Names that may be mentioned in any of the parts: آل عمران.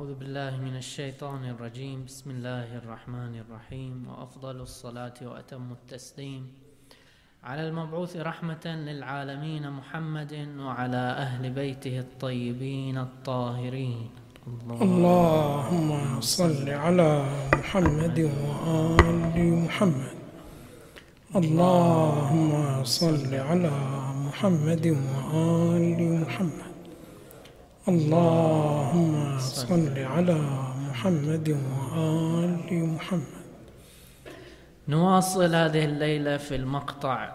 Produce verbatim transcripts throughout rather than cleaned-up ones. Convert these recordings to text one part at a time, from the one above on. أعوذ بالله من الشيطان الرجيم. بسم الله الرحمن الرحيم، وأفضل الصلاة وأتم التسليم على المبعوث رحمة للعالمين محمد وعلى أهل بيته الطيبين الطاهرين. اللهم صل على محمد وآل محمد. اللهم صل على محمد وآل محمد. اللهم صل على محمد وآل محمد. نواصل هذه الليلة في المقطع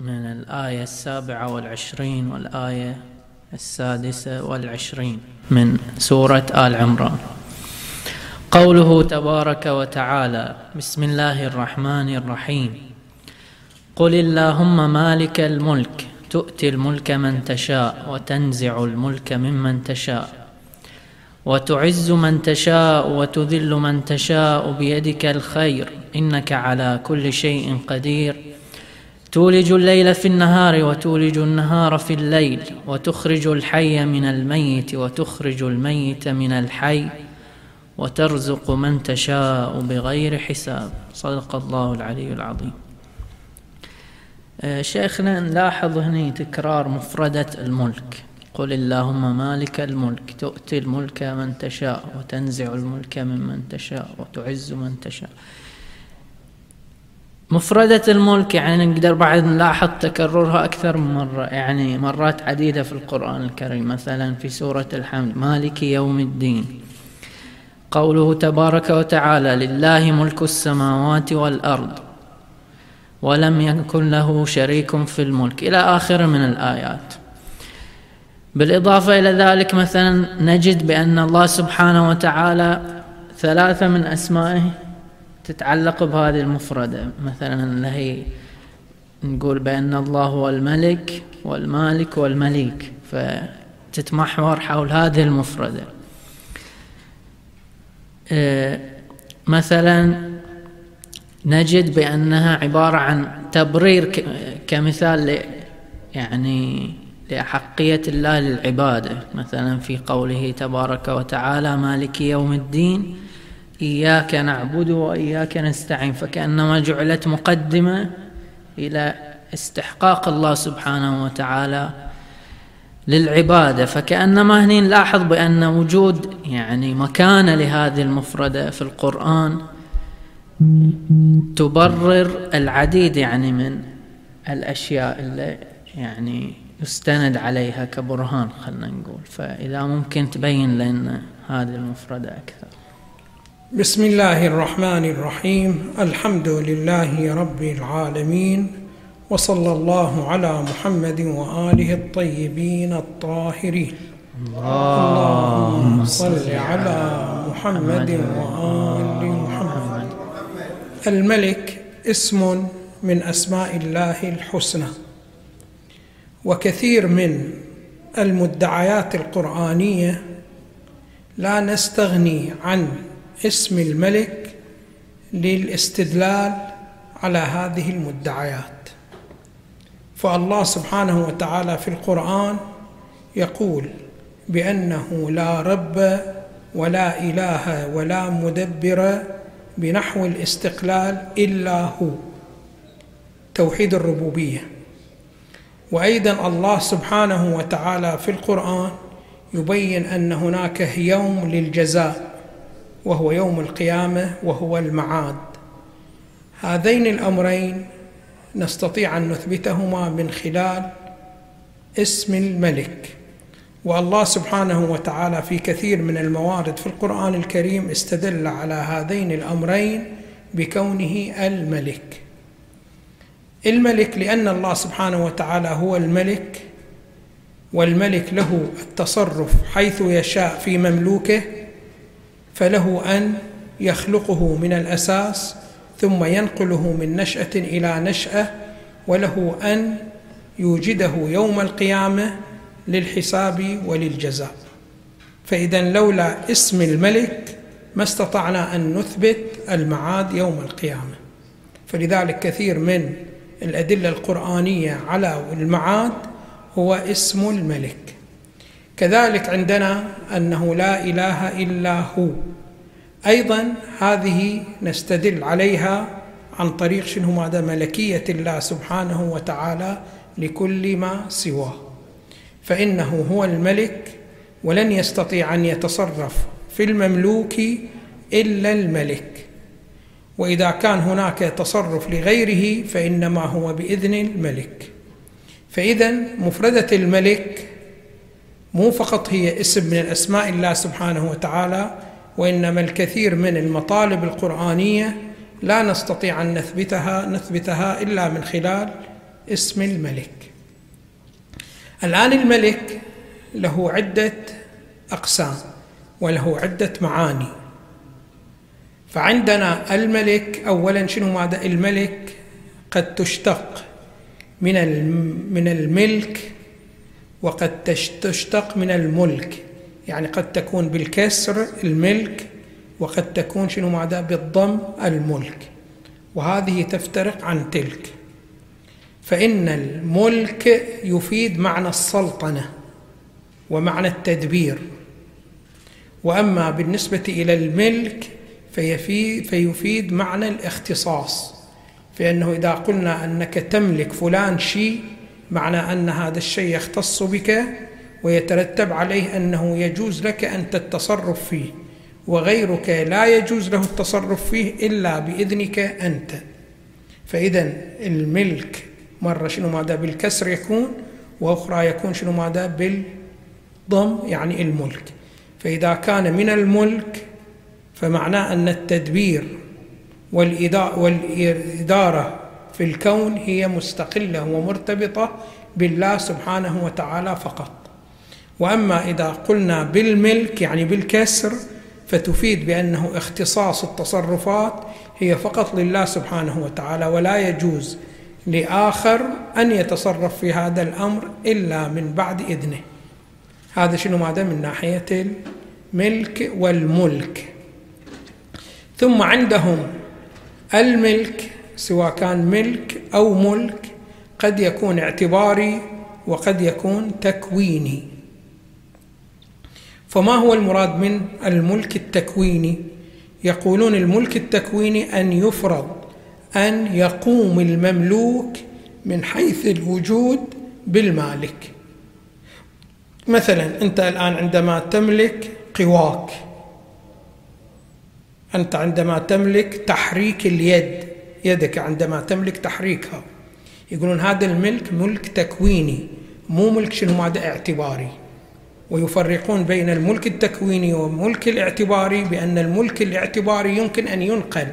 من الآية السابعة والعشرين والآية السادسة والعشرين من سورة آل عمران. قوله تبارك وتعالى: بسم الله الرحمن الرحيم. قل اللهم مالك الملك تؤتي الملك من تشاء وتنزع الملك ممن تشاء وتعز من تشاء وتذل من تشاء بيدك الخير إنك على كل شيء قدير. تولج الليل في النهار وتولج النهار في الليل وتخرج الحي من الميت وتخرج الميت من الحي وترزق من تشاء بغير حساب. صدق الله العلي العظيم. شيخنا نلاحظ هنا تكرار مفردة الملك. قل اللهم مالك الملك تؤتي الملك من تشاء وتنزع الملك ممن تشاء وتعز من تشاء. مفردة الملك يعني نقدر بعد نلاحظ تكررها أكثر من مرة، يعني مرات عديدة في القرآن الكريم، مثلا في سورة الحمد: مالك يوم الدين. قوله تبارك وتعالى: لله ملك السماوات والأرض ولم يكن له شريك في الملك، إلى آخر من الآيات. بالإضافة إلى ذلك مثلا نجد بأن الله سبحانه وتعالى ثلاثة من أسمائه تتعلق بهذه المفردة، مثلا اللي هي نقول بأن الله هو الملك والمالك والمليك، فتتمحور حول هذه المفردة. مثلا نجد بأنها عبارة عن تبرير كمثال ل يعني لأحقية الله للعبادة، مثلا في قوله تبارك وتعالى: مالك يوم الدين إياك نعبد وإياك نستعين، فكأنما جعلت مقدمة إلى استحقاق الله سبحانه وتعالى للعبادة. فكأنما هنا نلاحظ بأن وجود يعني مكانة لهذه المفردة في القرآن تبرر العديد يعني من الأشياء اللي يعني يستند عليها كبرهان، خلنا نقول. فإذا ممكن تبين لنا هذه المفردة أكثر. بسم الله الرحمن الرحيم. الحمد لله رب العالمين، وصلى الله على محمد وآله الطيبين الطاهرين. اللهم صل على محمد وآل محمد. الملك اسم من أسماء الله الحسنى، وكثير من المدعيات القرآنية لا نستغني عن اسم الملك للاستدلال على هذه المدعيات. فالله سبحانه وتعالى في القرآن يقول بأنه لا رب ولا إله ولا مدبر بنحو الاستقلال إلا هو، توحيد الربوبية. وأيضا الله سبحانه وتعالى في القرآن يبين أن هناك يوم للجزاء وهو يوم القيامة وهو المعاد. هذين الأمرين نستطيع أن نثبتهما من خلال اسم الملك. والله سبحانه وتعالى في كثير من الموارد في القرآن الكريم استدل على هذين الأمرين بكونه الملك. الملك لأن الله سبحانه وتعالى هو الملك، والملك له التصرف حيث يشاء في مملوكه، فله أن يخلقه من الأساس ثم ينقله من نشأة إلى نشأة، وله أن يوجده يوم القيامة للحساب وللجزاء. فإذا لولا اسم الملك ما استطعنا أن نثبت المعاد يوم القيامة. فلذلك كثير من الأدلة القرآنية على المعاد هو اسم الملك. كذلك عندنا أنه لا إله إلا هو، أيضا هذه نستدل عليها عن طريق شنو هذا ملكية الله سبحانه وتعالى لكل ما سواه، فإنه هو الملك ولن يستطيع أن يتصرف في المملوك إلا الملك، وإذا كان هناك تصرف لغيره فإنما هو بإذن الملك. فإذا مفردة الملك مو فقط هي اسم من الأسماء الله سبحانه وتعالى، وإنما الكثير من المطالب القرآنية لا نستطيع أن نثبتها نثبتها إلا من خلال اسم الملك. الآن الملك له عدة أقسام وله عدة معاني، فعندنا الملك أولا شنو معنى الملك؟ قد تشتق من من الملك، وقد تشتق من الملك، يعني قد تكون بالكسر الملك، وقد تكون شنو معنى بالضم الملك، وهذه تفترق عن تلك. فإن الملك يفيد معنى السلطنة ومعنى التدبير، وأما بالنسبة إلى الملك فيفيد, فيفيد معنى الاختصاص، فإنه إذا قلنا أنك تملك فلان شيء معنى أن هذا الشيء يختص بك ويترتب عليه أنه يجوز لك أن تتصرف فيه، وغيرك لا يجوز له التصرف فيه إلا بإذنك أنت. فإذا الملك مرة شنو ماذا بالكسر يكون، وأخرى يكون شنو ماذا بالضم يعني الملك. فإذا كان من الملك فمعناه أن التدبير والإدارة في الكون هي مستقلة ومرتبطة بالله سبحانه وتعالى فقط. وأما إذا قلنا بالملك يعني بالكسر فتفيد بأنه اختصاص التصرفات هي فقط لله سبحانه وتعالى، ولا يجوز لآخر أن يتصرف في هذا الأمر إلا من بعد إذنه. هذا شنو ماذا من ناحية الملك والملك. ثم عندهم الملك سواء كان ملك أو ملك قد يكون اعتباري وقد يكون تكويني. فما هو المراد من الملك التكويني؟ يقولون الملك التكويني أن يفرض أن يقوم المملوك من حيث الوجود بالمالك. مثلا أنت الآن عندما تملك قواك، أنت عندما تملك تحريك اليد، يدك عندما تملك تحريكها، يقولون هذا الملك ملك تكويني مو ملك شنو ماذا اعتباري. ويفرقون بين الملك التكويني والملك الاعتباري بأن الملك الاعتباري يمكن أن ينقل،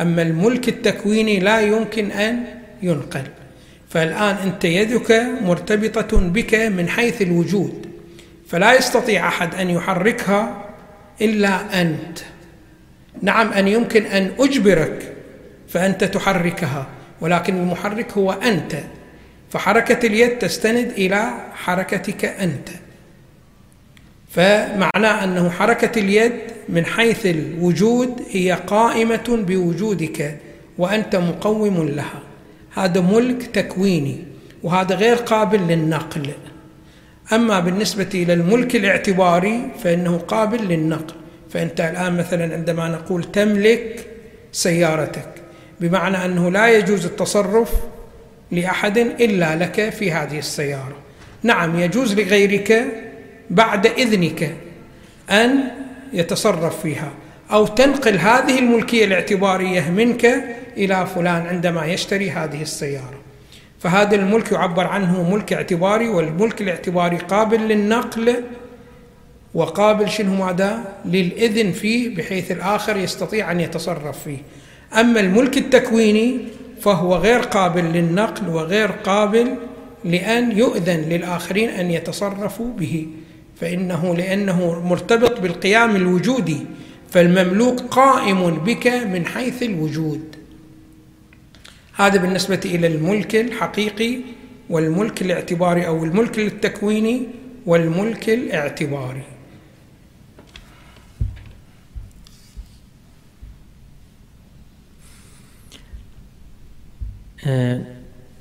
أما الملك التكويني لا يمكن أن ينقل. فالآن أنت يدك مرتبطة بك من حيث الوجود، فلا يستطيع أحد أن يحركها إلا أنت. نعم أن يمكن أن أجبرك فأنت تحركها، ولكن المحرك هو أنت، فحركة اليد تستند إلى حركتك أنت. فمعنى أنه حركة اليد من حيث الوجود هي قائمة بوجودك وأنت مقوم لها، هذا ملك تكويني، وهذا غير قابل للنقل. أما بالنسبة إلى الملك الاعتباري فإنه قابل للنقل. فأنت الآن مثلا عندما نقول تملك سيارتك بمعنى أنه لا يجوز التصرف لأحد إلا لك في هذه السيارة. نعم يجوز لغيرك بعد إذنك أن يتصرف فيها، أو تنقل هذه الملكية الاعتبارية منك إلى فلان عندما يشتري هذه السيارة. فهذا الملك يعبر عنه ملك اعتباري، والملك الاعتباري قابل للنقل وقابل شنو هذا للإذن فيه بحيث الآخر يستطيع أن يتصرف فيه. أما الملك التكويني فهو غير قابل للنقل وغير قابل لأن يؤذن للآخرين أن يتصرفوا به، فإنه لأنه مرتبط بالقيام الوجودي، فالمملوك قائم بك من حيث الوجود. هذا بالنسبة إلى الملك الحقيقي والملك الاعتباري أو الملك التكويني والملك الاعتباري.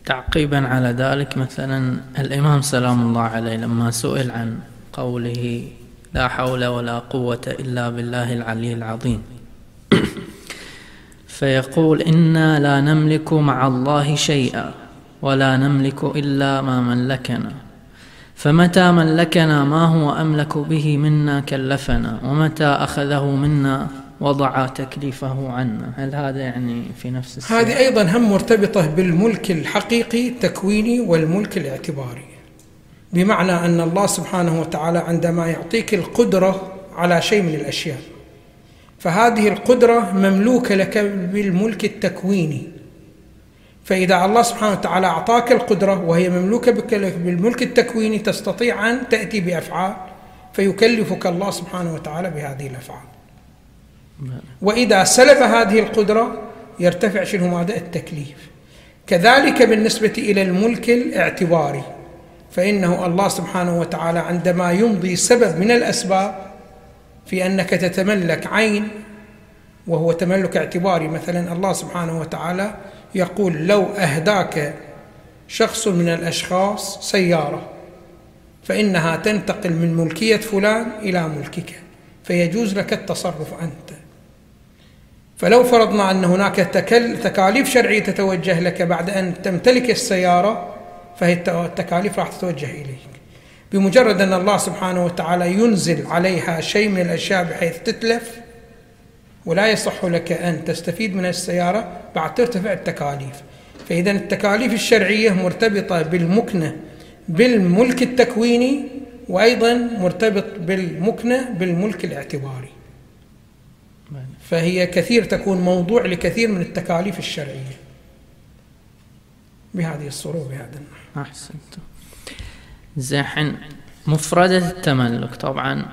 تعقيبا على ذلك مثلا الإمام سلام الله عليه لما سئل عن قوله لا حول ولا قوة إلا بالله العلي العظيم. فيقول: إنا لا نملك مع الله شيئا ولا نملك إلا ما ملكنا، فمتى ملكنا ما هو أملك به منا كلفنا، ومتى أخذه منا وضع تكليفه عنا. هل هذا يعني في نفس السياق؟ هذه أيضا هم مرتبطة بالملك الحقيقي التكويني والملك الاعتباري، بمعنى أن الله سبحانه وتعالى عندما يعطيك القدرة على شيء من الأشياء، فهذه القدرة مملوكة لك بالملك التكويني. فإذا الله سبحانه وتعالى أعطاك القدرة وهي مملوكة بك بالملك التكويني، تستطيع أن تأتي بأفعال، فيكلفك الله سبحانه وتعالى بهذه الأفعال. وإذا سلب هذه القدرة يرتفع شنو ماذا؟ التكليف. كذلك بالنسبة إلى الملك الاعتباري، فإنه الله سبحانه وتعالى عندما يمضي سبب من الأسباب في أنك تتملك عين، وهو تملك اعتباري، مثلا الله سبحانه وتعالى يقول: لو أهداك شخص من الأشخاص سيارة فإنها تنتقل من ملكية فلان إلى ملكك، فيجوز لك التصرف أنت. فلو فرضنا أن هناك تكاليف شرعية تتوجه لك بعد أن تمتلك السيارة، فهي التكاليف راح تتوجه إليك. بمجرد أن الله سبحانه وتعالى ينزل عليها شيء من الأشياء بحيث تتلف، ولا يصح لك أن تستفيد من السيارة بعد ترتفع التكاليف. فإذا التكاليف الشرعية مرتبطة بالمكنة بالملك التكويني، وأيضا مرتبط بالمكنة بالملك الاعتباري، فهي كثير تكون موضوع لكثير من التكاليف الشرعية بهذه الصورة بهذا النحو. أحسنت. زين، مفردة التملك، طبعا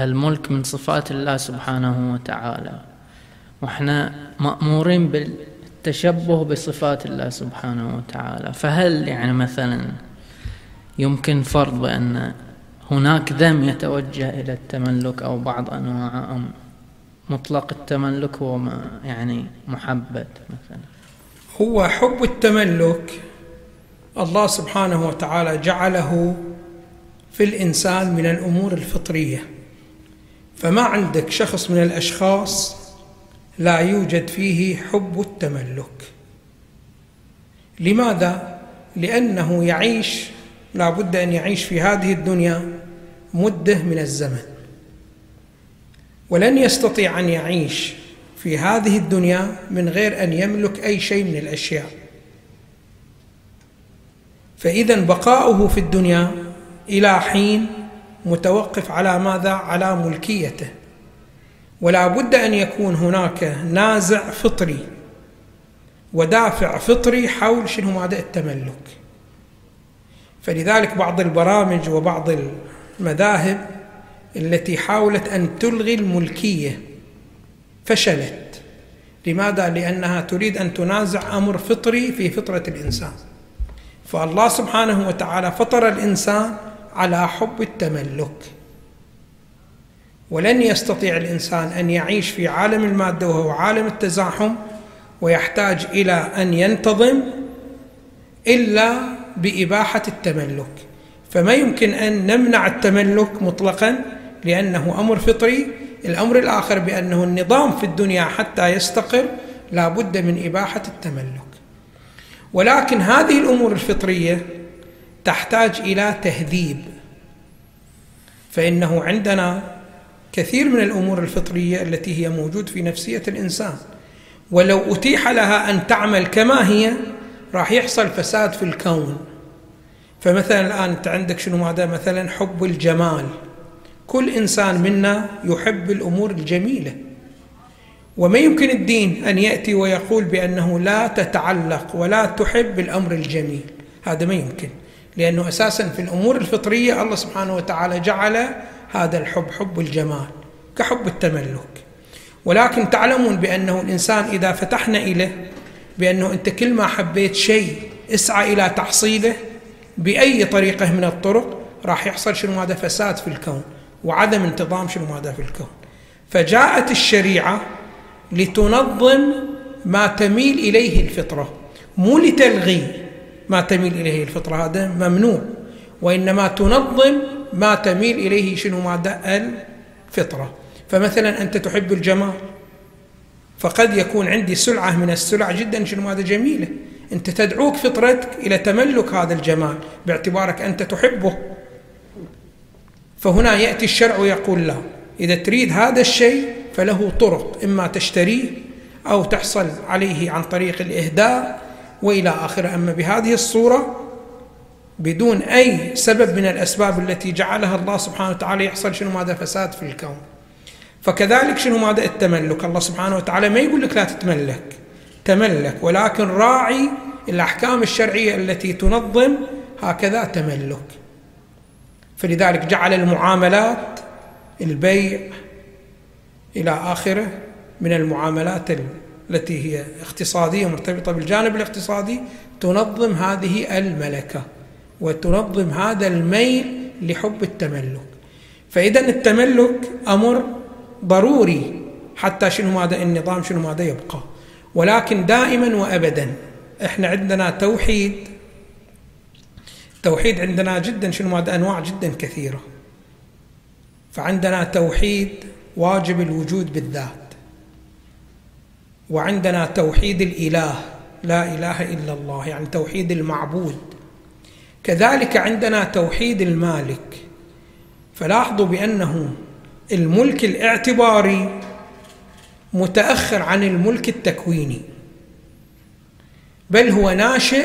الملك من صفات الله سبحانه وتعالى، وإحنا مأمورين بالتشبه بصفات الله سبحانه وتعالى، فهل يعني مثلا يمكن فرض بأن هناك ذم يتوجه إلى التملك أو بعض أنواع، أم مطلق التملك هو يعني محبة مثلا؟ هو حب التملك الله سبحانه وتعالى جعله في الإنسان من الأمور الفطرية، فما عندك شخص من الأشخاص لا يوجد فيه حب التملك. لماذا؟ لأنه يعيش، لا بد أن يعيش في هذه الدنيا مدة من الزمن، ولن يستطيع أن يعيش في هذه الدنيا من غير أن يملك أي شيء من الأشياء. فإذا بقاؤه في الدنيا إلى حين متوقف على ماذا؟ على ملكيته. ولا بد أن يكون هناك نازع فطري ودافع فطري حول شنو ماذا؟ التملك. فلذلك بعض البرامج وبعض المذاهب التي حاولت أن تلغي الملكية فشلت. لماذا؟ لأنها تريد أن تنازع أمر فطري في فطرة الإنسان. فالله سبحانه وتعالى فطر الإنسان على حب التملك، ولن يستطيع الإنسان أن يعيش في عالم المادة وهو عالم التزاحم، ويحتاج إلى أن ينتظم إلا بإباحة التملك. فما يمكن أن نمنع التملك مطلقا لأنه أمر فطري. الأمر الآخر بأنه النظام في الدنيا حتى يستقر لا بد من إباحة التملك. ولكن هذه الأمور الفطرية تحتاج إلى تهذيب، فإنه عندنا كثير من الأمور الفطرية التي هي موجودة في نفسية الإنسان، ولو أتيح لها أن تعمل كما هي راح يحصل فساد في الكون. فمثلا الآن أنت عندك شنو ماذا؟ مثلا حب الجمال، كل إنسان منا يحب الأمور الجميلة، وما يمكن الدين أن يأتي ويقول بأنه لا تتعلق ولا تحب الأمر الجميل. هذا ما يمكن، لأنه أساسا في الأمور الفطرية الله سبحانه وتعالى جعل هذا الحب، حب الجمال، كحب التملك. ولكن تعلمون بأنه الإنسان إذا فتحنا إليه بأنه أنت كل ما حبيت شيء اسعى إلى تحصيله بأي طريقة من الطرق، راح يحصل شنو ماذا؟ فساد في الكون وعدم انتظام شنو ماذا في الكون. فجاءت الشريعة لتنظم ما تميل إليه الفطرة، مو لتلغي ما تميل إليه الفطرة، هذا ممنوع، وإنما تنظم ما تميل إليه شنو ماذا؟ الفطرة. فمثلا أنت تحب الجمال، فقد يكون عندي سلعة من السلع جدا شنو ماذا؟ جميلة، أنت تدعوك فطرتك إلى تملك هذا الجمال باعتبارك أنت تحبه. فهنا يأتي الشرع ويقول لا، إذا تريد هذا الشيء فله طرق، إما تشتريه أو تحصل عليه عن طريق الإهداء وإلى آخره، أما بهذه الصورة بدون أي سبب من الأسباب التي جعلها الله سبحانه وتعالى يحصل شنو ماذا؟ فساد في الكون. فكذلك شنو ماذا؟ التملك. الله سبحانه وتعالى ما يقول لك لا تتملك، تملك، ولكن راعي الأحكام الشرعية التي تنظم هكذا تملك. فلذلك جعل المعاملات، البيع إلى آخره من المعاملات التي هي اقتصادية مرتبطة بالجانب الاقتصادي، تنظم هذه الملكة وتنظم هذا الميل لحب التملك. فإذا التملك أمر ضروري حتى شنو ماذا؟ النظام شنو ماذا؟ يبقى. ولكن دائما وأبدا احنا عندنا توحيد، توحيد عندنا جدا شنو ماذا؟ أنواع جدا كثيرة. فعندنا توحيد واجب الوجود بالذات، وعندنا توحيد الإله لا إله إلا الله، يعني توحيد المعبود. كذلك عندنا توحيد المالك. فلاحظوا بأنه الملك الاعتباري متأخر عن الملك التكويني، بل هو ناشئ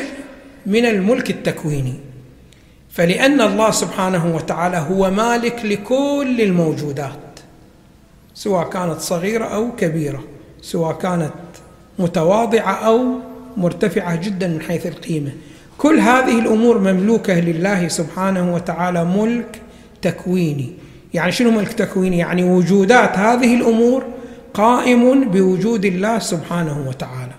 من الملك التكويني. فلأن الله سبحانه وتعالى هو مالك لكل الموجودات، سواء كانت صغيرة أو كبيرة، سواء كانت متواضعة أو مرتفعة جدا من حيث القيمة، كل هذه الأمور مملوكة لله سبحانه وتعالى ملك تكويني. يعني شنو ملك تكويني؟ يعني وجودات هذه الأمور قائم بوجود الله سبحانه وتعالى.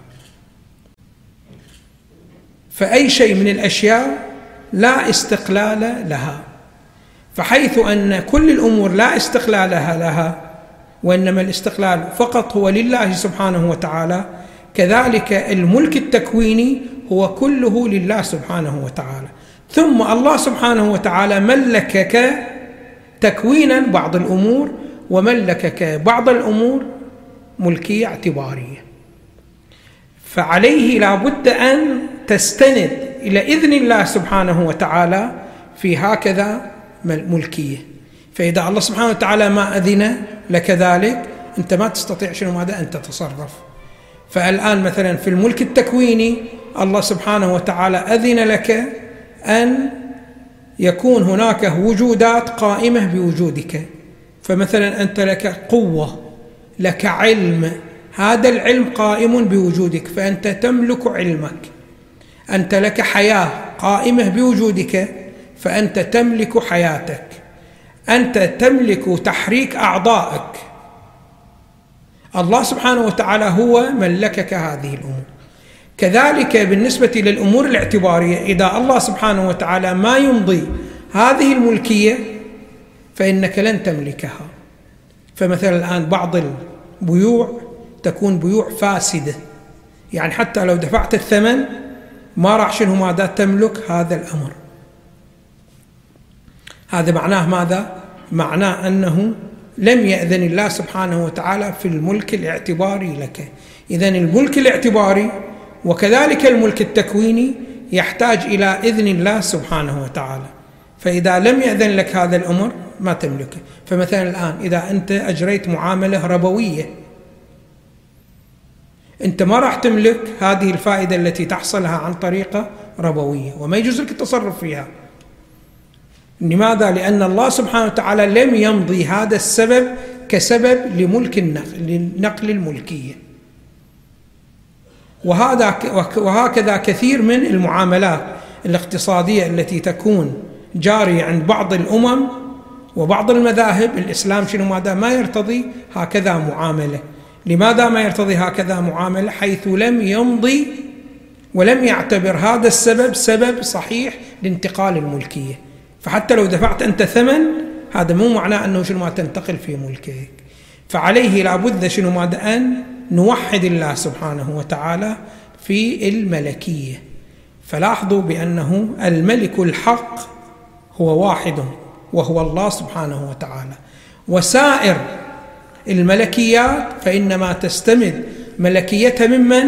فأي شيء من الأشياء لا استقلال لها، فحيث أن كل الأمور لا استقلال لها وإنما الاستقلال فقط هو لله سبحانه وتعالى، كذلك الملك التكويني هو كله لله سبحانه وتعالى. ثم الله سبحانه وتعالى ملكك تكوينا بعض الأمور، وملكك بعض الأمور ملكية اعتبارية. فعليه لابد أن تستند إلى إذن الله سبحانه وتعالى في هكذا ملكية. فإذا الله سبحانه وتعالى ما أذن لك ذلك، أنت ما تستطيع شنو ماذا؟ أن تتصرف. فالآن مثلا في الملك التكويني الله سبحانه وتعالى أذن لك أن يكون هناك وجودات قائمة بوجودك، فمثلا أنت لك قوة، لك علم، هذا العلم قائم بوجودك فأنت تملك علمك. أنت لك حياة قائمة بوجودك فأنت تملك حياتك. أنت تملك تحريك أعضائك، الله سبحانه وتعالى هو ملكك هذه الأمور. كذلك بالنسبة للأمور الاعتبارية، إذا الله سبحانه وتعالى ما يمضي هذه الملكية فإنك لن تملكها. فمثلا الآن بعض البيوع تكون بيوع فاسدة، يعني حتى لو دفعت الثمن ما راح شنو ماذا؟ تملك هذا الأمر. هذا معناه ماذا؟ معناه أنه لم يأذن الله سبحانه وتعالى في الملك الاعتباري لك. إذن الملك الاعتباري وكذلك الملك التكويني يحتاج إلى إذن الله سبحانه وتعالى، فإذا لم يأذن لك هذا الأمر ما تملكه. فمثلا الآن إذا أنت أجريت معاملة ربوية، أنت ما راح تملك هذه الفائدة التي تحصلها عن طريقة ربوية، وما يجوز لك التصرف فيها. لماذا؟ لأن الله سبحانه وتعالى لم يمضي هذا السبب كسبب لملك النقل، لنقل الملكية. وهذا وهكذا كثير من المعاملات الاقتصادية التي تكون جارية عند بعض الأمم وبعض المذاهب، الإسلام شنو ماذا؟ ما يرتضي هكذا معاملة. لماذا ما يرتضي هكذا معاملة؟ حيث لم يمضي ولم يعتبر هذا السبب سبب صحيح لانتقال الملكية. فحتى لو دفعت أنت ثمن، هذا مو معناه أنه شنو ما تنتقل في ملكك. فعليه لابد شنو ماذا؟ أن نوحد الله سبحانه وتعالى في الملكية. فلاحظوا بأنه الملك الحق هو واحد، وهو الله سبحانه وتعالى. وسائر الملكيات فإنما تستمد ملكيتها ممن؟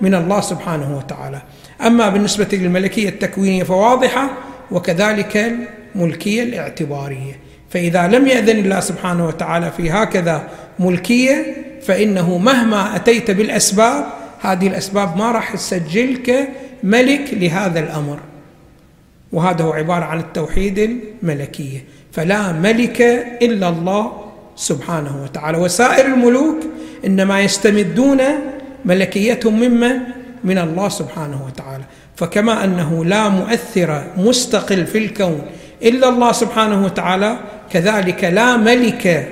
من الله سبحانه وتعالى. أما بالنسبة للملكية التكوينية فواضحة، وكذلك الملكية الاعتبارية. فإذا لم يأذن الله سبحانه وتعالى في هكذا ملكية فإنه مهما أتيت بالأسباب، هذه الأسباب ما راح تسجلك ملك لهذا الأمر، وهذا هو عبارة عن التوحيد الملكية. فلا ملك إلا الله سبحانه وتعالى، وسائر الملوك إنما يستمدون ملكيتهم ممن؟ من الله سبحانه وتعالى. فكما أنه لا مؤثر مستقل في الكون إلا الله سبحانه وتعالى، كذلك لا ملك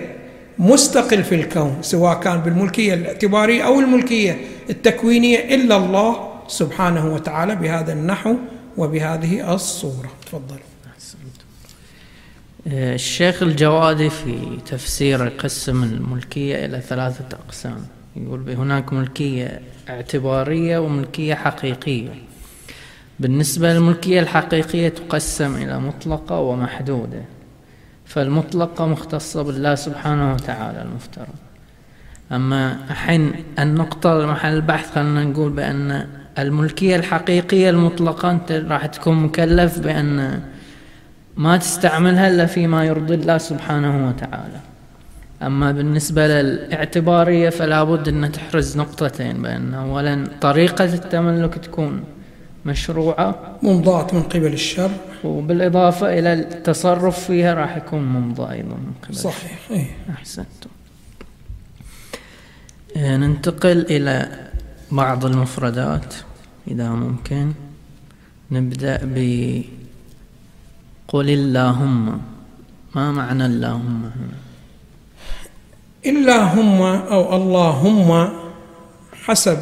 مستقل في الكون سواء كان بالملكية الاعتبارية أو الملكية التكوينية إلا الله سبحانه وتعالى بهذا النحو وبهذه الصورة. تفضل. الشيخ الجوادي في تفسير يقسم الملكية إلى ثلاثة أقسام، يقول هناك ملكية اعتبارية وملكية حقيقية. بالنسبة للملكية الحقيقية تقسم إلى مطلقة ومحدودة، فالمطلقة مختصة بالله سبحانه وتعالى المفترض. أما الحين النقطة محل البحث، خلنا نقول بأن الملكية الحقيقية المطلقة أنت راح تكون مكلف بأن ما تستعملها إلا فيما يرضي الله سبحانه وتعالى. أما بالنسبة للاعتبارية فلا بد أن تحرز نقطتين، بأن أولا طريقة التملك تكون مشروعة ممضاة من قبل الشرع، وبالإضافة إلى التصرف فيها راح يكون ممضى أيضا من قبل الشرع. صحيح. إيه. أحسنتم. ننتقل إلى بعض المفردات إذا ممكن. نبدأ بقول اللهم. ما معنى اللهم هنا؟ اللهم أو اللهم حسب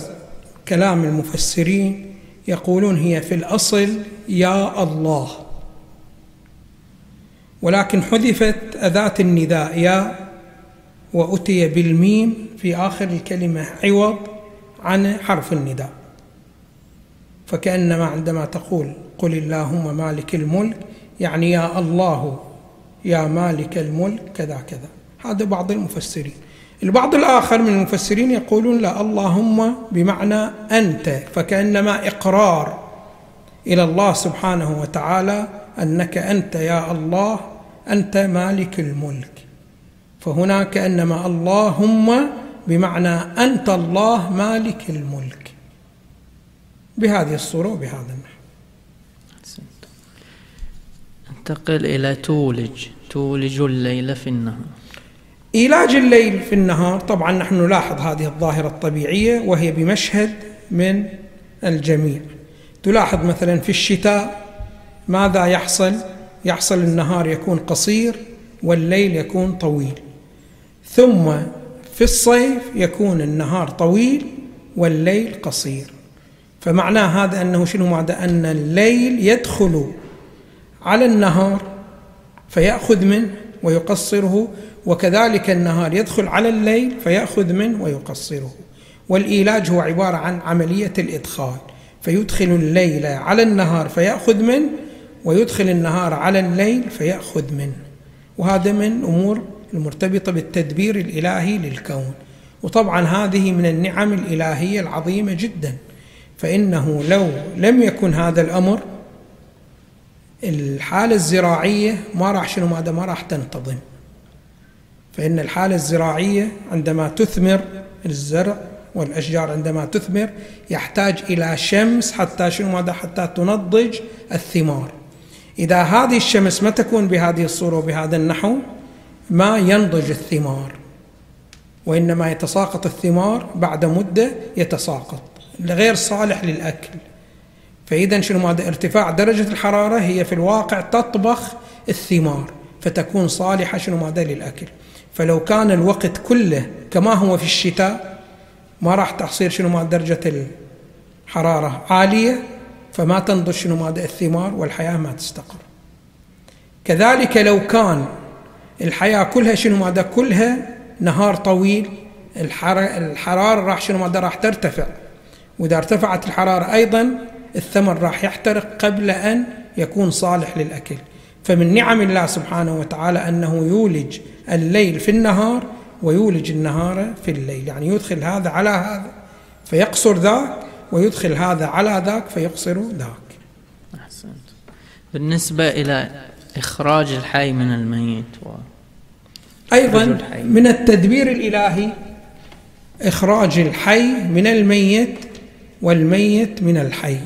كلام المفسرين يقولون هي في الأصل يا الله، ولكن حذفت أداة النداء يا وأتي بالميم في آخر الكلمة عوض عن حرف النداء، فكأنما عندما تقول قل اللهم مالك الملك يعني يا الله يا مالك الملك كذا كذا. هذا بعض المفسرين. البعض الآخر من المفسرين يقولون لا، اللهم بمعنى أنت، فكأنما إقرار إلى الله سبحانه وتعالى أنك أنت يا الله، أنت مالك الملك. فهنا كأنما اللهم بمعنى أنت الله مالك الملك، بهذه الصورة وبهذا النحو. انتقل إلى تولج. تولج الليل في النهار. إيلاج الليل في النهار، طبعا نحن نلاحظ هذه الظاهرة الطبيعية وهي بمشهد من الجميع. تلاحظ مثلا في الشتاء ماذا يحصل؟ يحصل النهار يكون قصير والليل يكون طويل، ثم في الصيف يكون النهار طويل والليل قصير. فمعنى هذا أنه شنو معناه؟ أن الليل يدخل على النهار فيأخذ منه ويقصره، وكذلك النهار يدخل على الليل فيأخذ منه ويقصره. والإيلاج هو عبارة عن عملية الإدخال، فيدخل الليل على النهار فيأخذ منه، ويدخل النهار على الليل فيأخذ منه. وهذا من أمور المرتبطة بالتدبير الإلهي للكون. وطبعا هذه من النعم الإلهية العظيمة جدا، فإنه لو لم يكن هذا الأمر الحالة الزراعية ما راح شنو ماذا ما راح تنتظم. فإن الحالة الزراعية عندما تثمر الزرع والأشجار عندما تثمر يحتاج إلى شمس حتى شنو ماذا حتى تنضج الثمار. إذا هذه الشمس ما تكون بهذه الصورة وبهذا النحو ما ينضج الثمار، وإنما يتساقط الثمار بعد مدة، يتساقط غير صالح للأكل. فإذا شنو ماذا ارتفاع درجة الحرارة هي في الواقع تطبخ الثمار فتكون صالحة شنو ماذا للأكل. فلو كان الوقت كله كما هو في الشتاء ما راح تحصير شنو مع درجة الحرارة عالية، فما تنضج شنو مع الثمار والحياة ما تستقر. كذلك لو كان الحياة كلها شنو مع كلها نهار طويل، الحرارة راح شنو مع راح ترتفع، وإذا ارتفعت الحرارة أيضا الثمر راح يحترق قبل أن يكون صالح للأكل. فمن نعم الله سبحانه وتعالى أنه يولج الليل في النهار ويولج النهار في الليل، يعني يدخل هذا على هذا فيقصر ذاك، ويدخل هذا على ذاك فيقصر ذاك. أحسنت. بالنسبة إلى إخراج الحي من الميت و... أيضا من التدبير الإلهي إخراج الحي من الميت والميت من الحي.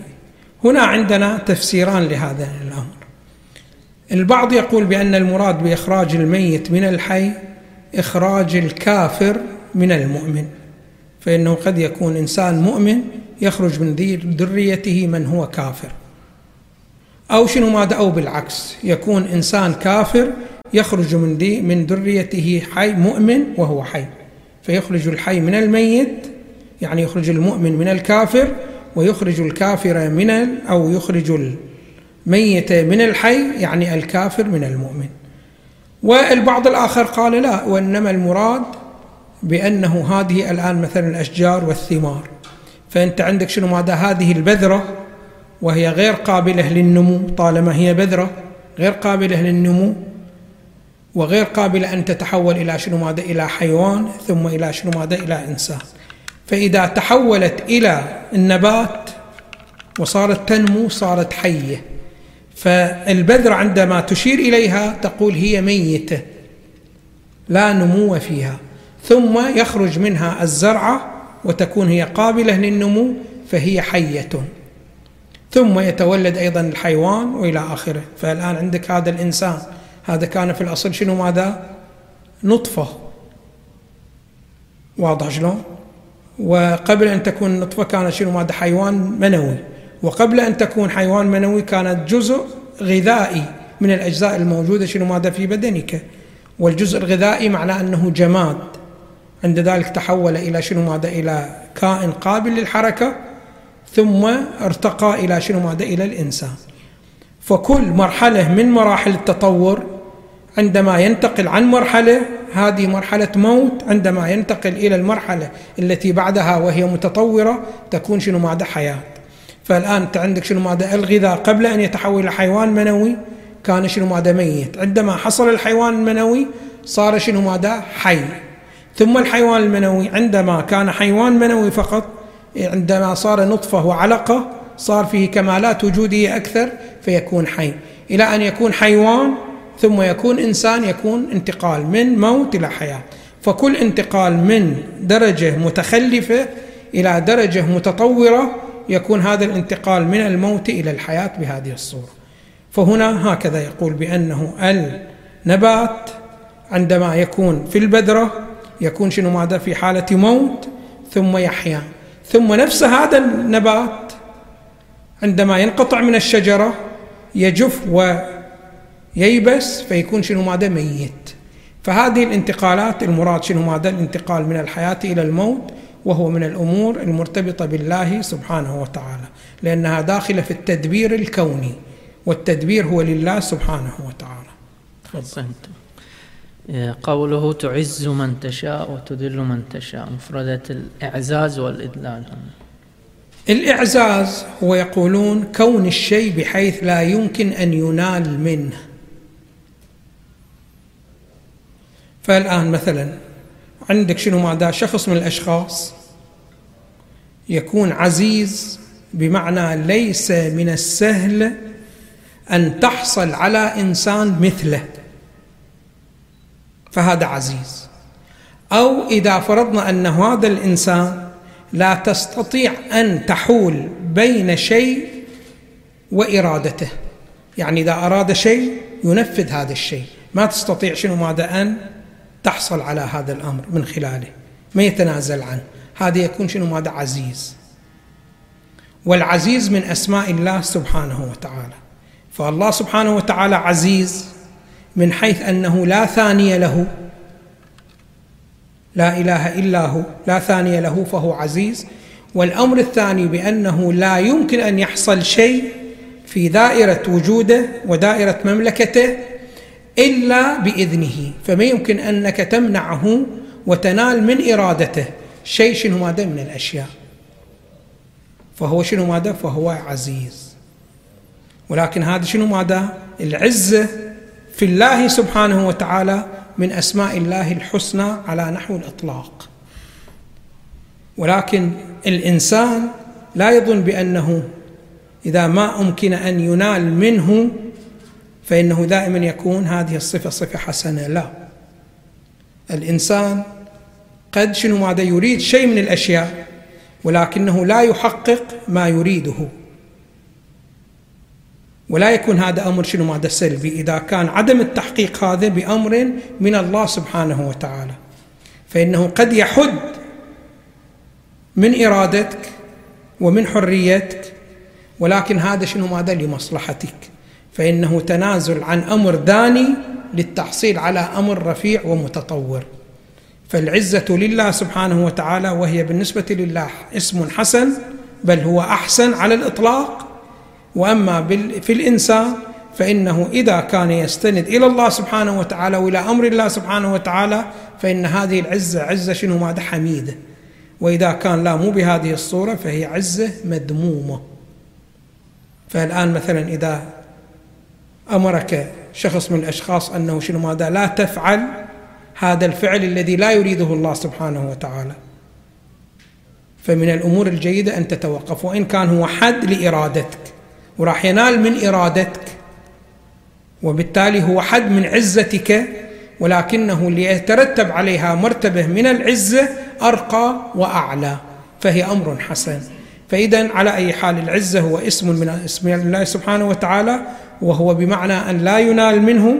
هنا عندنا تفسيران لهذا الأمر، البعض يقول بأن المراد بإخراج الميت من الحي إخراج الكافر من المؤمن، فإنه قد يكون إنسان مؤمن يخرج من ذريته من هو كافر، أو شنو ما دعوا بالعكس، يكون إنسان كافر يخرج من دي من ذريته حي مؤمن وهو حي، فيخرج الحي من الميت، يعني يخرج المؤمن من الكافر، ويخرج الكافر من أو يخرج الميت من الحي، يعني الكافر من المؤمن. والبعض الآخر قال لا، وإنما المراد بأنه هذه الآن مثلا الأشجار والثمار، فأنت عندك شنو ماذا هذه البذرة وهي غير قابلة للنمو، طالما هي بذرة غير قابلة للنمو وغير قابلة أن تتحول إلى شنو ماذا إلى حيوان ثم إلى شنو ماذا إلى إنسان، فإذا تحولت إلى النبات وصارت تنمو صارت حية، فالبذرة عندما تشير إليها تقول هي ميتة لا نمو فيها، ثم يخرج منها الزرعة وتكون هي قابلة للنمو فهي حية، ثم يتولد أيضا الحيوان وإلى آخره. فالآن عندك هذا الإنسان هذا كان في الأصل شنو ماذا نطفة، واضح شلون، وقبل أن تكون نطفة كانت شنو ماذا حيوان منوي، وقبل أن تكون حيوان منوي كانت جزء غذائي من الأجزاء الموجودة شنو ماذا في بدنك، والجزء الغذائي معناه أنه جماد، عند ذلك تحول إلى شنو ماذا إلى كائن قابل للحركة، ثم ارتقى إلى شنو ماذا إلى الإنسان. فكل مرحلة من مراحل التطور عندما ينتقل عن مرحلة، هذه مرحلة موت، عندما ينتقل إلى المرحلة التي بعدها وهي متطورة تكون شنو ماذا حياة. فالآن أنت عندك شنو ماذا الغذاء قبل أن يتحول إلى حيوان منوي كان شنو ماذا ميت، عندما حصل الحيوان المنوي صار شنو ماذا حي، ثم الحيوان المنوي عندما كان حيوان منوي فقط، عندما صار نطفة وعلقة صار فيه كمالات وجودية أكثر فيكون حي، إلى أن يكون حيوان ثم يكون إنسان، يكون انتقال من موت إلى حياة. فكل انتقال من درجة متخلفة إلى درجة متطورة يكون هذا الانتقال من الموت إلى الحياة بهذه الصورة. فهنا هكذا يقول بأنه النبات عندما يكون في البذرة يكون شنو ماذا في حالة موت ثم يحيا، ثم نفس هذا النبات عندما ينقطع من الشجرة يجف وييبس فيكون شنو ماذا ميت. فهذه الانتقالات المراد شنو ماذا الانتقال من الحياة إلى الموت، وهو من الأمور المرتبطة بالله سبحانه وتعالى، لأنها داخلة في التدبير الكوني، والتدبير هو لله سبحانه وتعالى. أحسنت. قوله تعز من تشاء وتذل من تشاء، مفردة الإعزاز والإذلال. الإعزاز هو يقولون كون الشيء بحيث لا يمكن أن ينال منه. فالآن مثلا عندك شنو ماذا شخص من الأشخاص يكون عزيز بمعنى ليس من السهل أن تحصل على إنسان مثله، فهذا عزيز. أو إذا فرضنا أن هذا الإنسان لا تستطيع أن تحول بين شيء وإرادته، يعني إذا أراد شيء ينفذ هذا الشيء، ما تستطيع شنو ماذا أن تحصل على هذا الأمر من خلاله، ما يتنازل عنه، هذا يكون شنو ماذا عزيز. والعزيز من أسماء الله سبحانه وتعالى، فالله سبحانه وتعالى عزيز من حيث أنه لا ثاني له، لا إله إلا هو، لا ثاني له فهو عزيز. والأمر الثاني بأنه لا يمكن أن يحصل شيء في دائرة وجوده ودائرة مملكته إلا بإذنه، فما يمكن أنك تمنعه وتنال من إرادته شيء شنو ماذا من الأشياء، فهو شنو ماذا فهو عزيز. ولكن هذا شنو ماذا العزة في الله سبحانه وتعالى من أسماء الله الحسنى على نحو الإطلاق، ولكن الإنسان لا يظن بأنه إذا ما أمكن أن ينال منه فإنه دائما يكون هذه الصفة صفة حسنة. لا، الإنسان قد شنو ماذا يريد شيء من الأشياء ولكنه لا يحقق ما يريده، ولا يكون هذا أمر شنو ماذا سلبي إذا كان عدم التحقيق هذا بأمر من الله سبحانه وتعالى، فإنه قد يحد من إرادتك ومن حريتك، ولكن هذا شنو ماذا لمصلحتك، فإنه تنازل عن أمر داني للتحصيل على أمر رفيع ومتطور. فالعزة لله سبحانه وتعالى، وهي بالنسبة لله اسم حسن بل هو أحسن على الإطلاق. وأما في الإنسان فإنه إذا كان يستند إلى الله سبحانه وتعالى وإلى أمر الله سبحانه وتعالى فإن هذه العزة عزة شنو ماذا حميدة، وإذا كان لا مو بهذه الصورة فهي عزة مذمومة. فالآن مثلا إذا أمرك شخص من الأشخاص أنه شنو ماذا لا تفعل هذا الفعل الذي لا يريده الله سبحانه وتعالى، فمن الأمور الجيدة أن تتوقف، وإن كان هو حد لإرادتك وراح ينال من إرادتك وبالتالي هو حد من عزتك، ولكنه ليترتب عليها مرتبة من العزة أرقى وأعلى، فهي أمر حسن. فإذا على أي حال العزة هو اسم من اسم الله سبحانه وتعالى، وهو بمعنى أن لا ينال منه،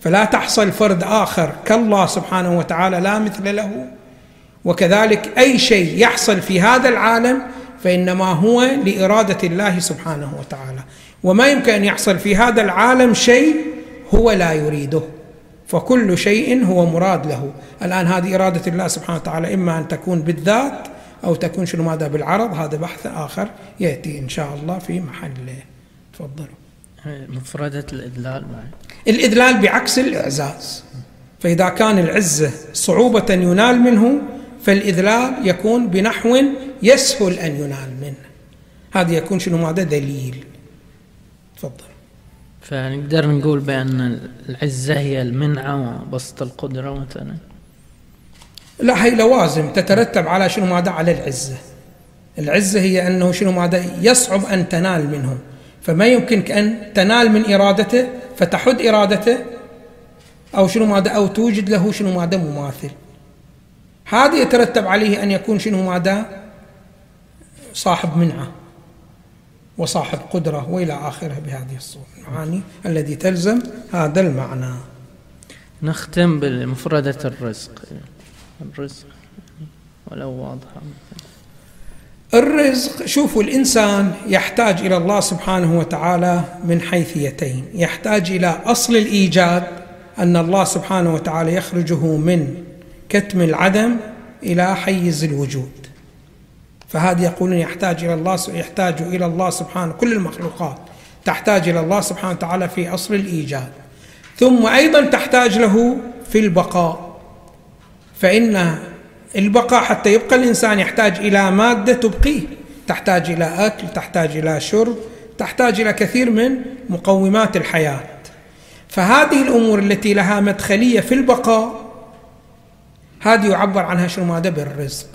فلا تحصل فرد آخر كالله سبحانه وتعالى لا مثل له، وكذلك أي شيء يحصل في هذا العالم فإنما هو لإرادة الله سبحانه وتعالى، وما يمكن أن يحصل في هذا العالم شيء هو لا يريده، فكل شيء هو مراد له. الآن هذه إرادة الله سبحانه وتعالى إما أن تكون بالذات أو تكون شنو ماذا بالعرض، هذا بحث آخر يأتي إن شاء الله في محله. تفضلوا. مفردة الإذلال الإذلال بعكس الإعزاز، فإذا كان العزة صعوبة ينال منه فالإذلال يكون بنحو يسهل أن ينال منه، هذا يكون شنو ماذا ذليل. تفضل. فنقدر نقول بأن العزة هي المنعة وبسط القدرة مثلا؟ لا، هي لوازم تترتب على شنو ماذا على العزة. العزة هي أنه شنو ماذا يصعب أن تنال منه، فما يمكنك أن تنال من إرادته فتحد إرادته أو شنو ماذا أو توجد له شنو ماذا مماثل، هذا يترتب عليه أن يكون شنو ماذا صاحب منعة وصاحب قدرة وإلى آخره بهذه الصورة المعاني التي تلزم هذا المعنى. نختم بالمفردة الرزق. الرزق ولو واضحة الرزق، شوفوا الإنسان يحتاج إلى الله سبحانه وتعالى من حيثيتين، يحتاج إلى أصل الإيجاد أن الله سبحانه وتعالى يخرجه من كتم العدم إلى حيز الوجود، فهذا يقولون يحتاج إلى الله يحتاج إلى الله سبحانه، كل المخلوقات تحتاج إلى الله سبحانه وتعالى في أصل الإيجاد، ثم أيضا تحتاج له في البقاء، فإن البقاء حتى يبقى الإنسان يحتاج إلى مادة تبقيه، تحتاج إلى أكل، تحتاج إلى شرب، تحتاج إلى كثير من مقومات الحياة، فهذه الأمور التي لها مدخلية في البقاء هذه يعبر عنها شنو ماذا بالرزق.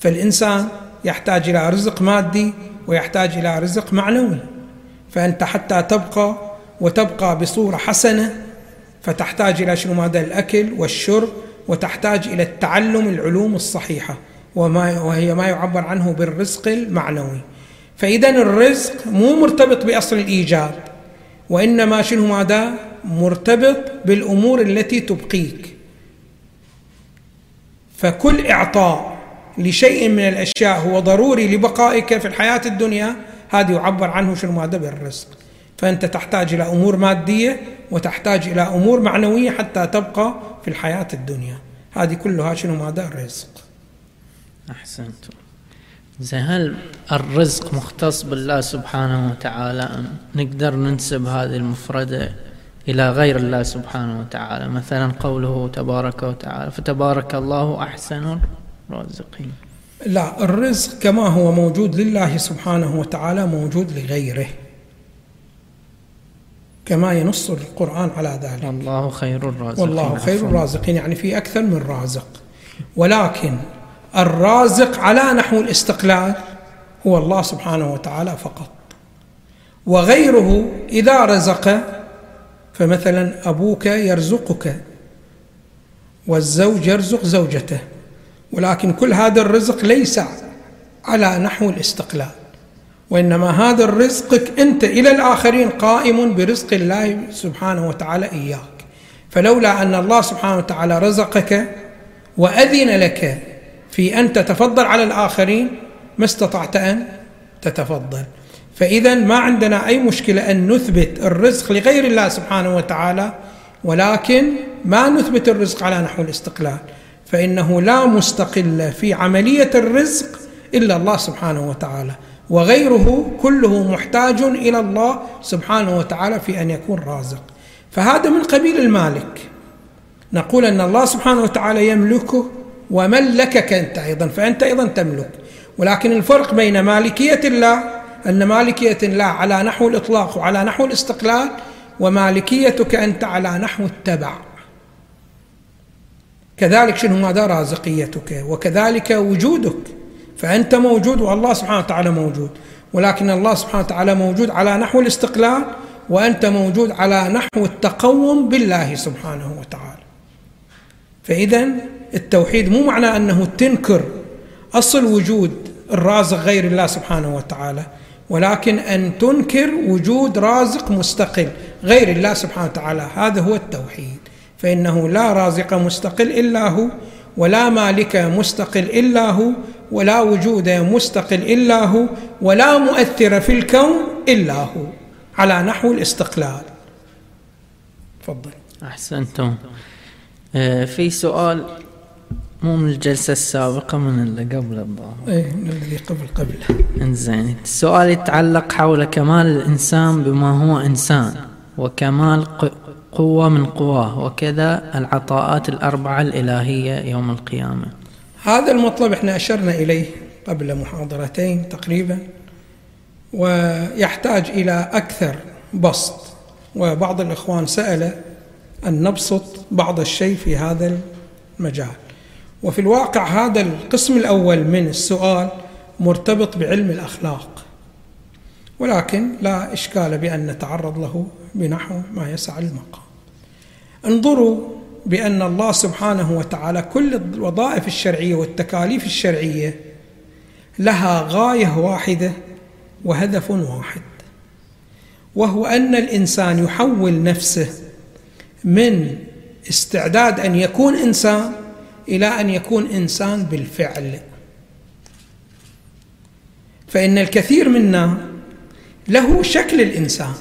فالإنسان يحتاج إلى رزق مادي ويحتاج إلى رزق معنوي، فأنت حتى تبقى وتبقى بصورة حسنة فتحتاج إلى شنو ماذا الأكل والشرب، وتحتاج إلى التعلم العلوم الصحيحة وما وهي ما يعبر عنه بالرزق المعنوي. فإذا الرزق مو مرتبط بأصل الإيجاد، وإنما شنو ماذا مرتبط بالأمور التي تبقيك، فكل إعطاء لشيء من الأشياء هو ضروري لبقائك في الحياة الدنيا هذا يعبر عنه شنو ماذا بالرزق. فأنت تحتاج إلى أمور مادية وتحتاج إلى أمور معنوية حتى تبقى في الحياة الدنيا، هذه كلها شنو ماذا الرزق. أحسنت. زين، هل الرزق مختص بالله سبحانه وتعالى أم نقدر ننسب هذه المفردة إلى غير الله سبحانه وتعالى؟ مثلا قوله تبارك وتعالى فتبارك الله أحسن الرازقين. لا، الرزق كما هو موجود لله سبحانه وتعالى موجود لغيره، كما ينص القرآن على ذلك. الله خير الرازقين. والله خير الرازقين يعني في أكثر من رازق، ولكن الرازق على نحو الاستقلال هو الله سبحانه وتعالى فقط، وغيره إذا رزق، فمثلا أبوك يرزقك والزوج يرزق زوجته، ولكن كل هذا الرزق ليس على نحو الاستقلال، وإنما هذا الرزقك أنت إلى الآخرين قائم برزق الله سبحانه وتعالى إياك. فلولا أن الله سبحانه وتعالى رزقك وأذن لك في أن تتفضل على الآخرين ما استطعت أن تتفضل. فإذا ما عندنا أي مشكلة أن نثبت الرزق لغير الله سبحانه وتعالى، ولكن ما نثبت الرزق على نحو الاستقلال، فإنه لا مستقل في عملية الرزق إلا الله سبحانه وتعالى، وغيره كله محتاج إلى الله سبحانه وتعالى في أن يكون رازق. فهذا من قبيل المالك، نقول أن الله سبحانه وتعالى يملكه وملكك أنت أيضا، فأنت أيضا تملك، ولكن الفرق بين مالكية الله أن مالكية الله على نحو الإطلاق وعلى نحو الاستقلال، ومالكيتك أنت على نحو التبع. كذلك شنو ماذا رازقيتك، وكذلك وجودك، فأنت موجود والله سبحانه وتعالى موجود، ولكن الله سبحانه وتعالى موجود على نحو الاستقلال، وأنت موجود على نحو التقوم بالله سبحانه وتعالى. فإذا التوحيد مو معنى أنه تنكر أصل وجود الرازق غير الله سبحانه وتعالى، ولكن أن تنكر وجود رازق مستقل غير الله سبحانه وتعالى، هذا هو التوحيد. فإنه لا رازق مستقل إلا هو، ولا مالك مستقل إلا هو، ولا وجود مستقل إلا هو، ولا مؤثر في الكون إلا هو، على نحو الاستقلال. تفضل. أحسنتم. في سؤال مو من الجلسة السابقة، من اللي قبل الظاهر. إيه من اللي قبل قبله. إنزين. السؤال يتعلق حول كمال الإنسان بما هو إنسان، وكمال قوة من قواه، وكذا العطاءات الأربعة الإلهية يوم القيامة. هذا المطلب احنا أشرنا إليه قبل محاضرتين تقريبا، ويحتاج إلى أكثر بسط، وبعض الإخوان سأل أن نبسط بعض الشيء في هذا المجال. وفي الواقع هذا القسم الأول من السؤال مرتبط بعلم الأخلاق، ولكن لا إشكال بأن نتعرض له بنحو ما يسع المقام. انظروا بأن الله سبحانه وتعالى كل الوظائف الشرعية والتكاليف الشرعية لها غاية واحدة وهدف واحد، وهو أن الإنسان يحول نفسه من استعداد أن يكون إنسان إلى أن يكون إنسان بالفعل. فإن الكثير منا له شكل الإنسان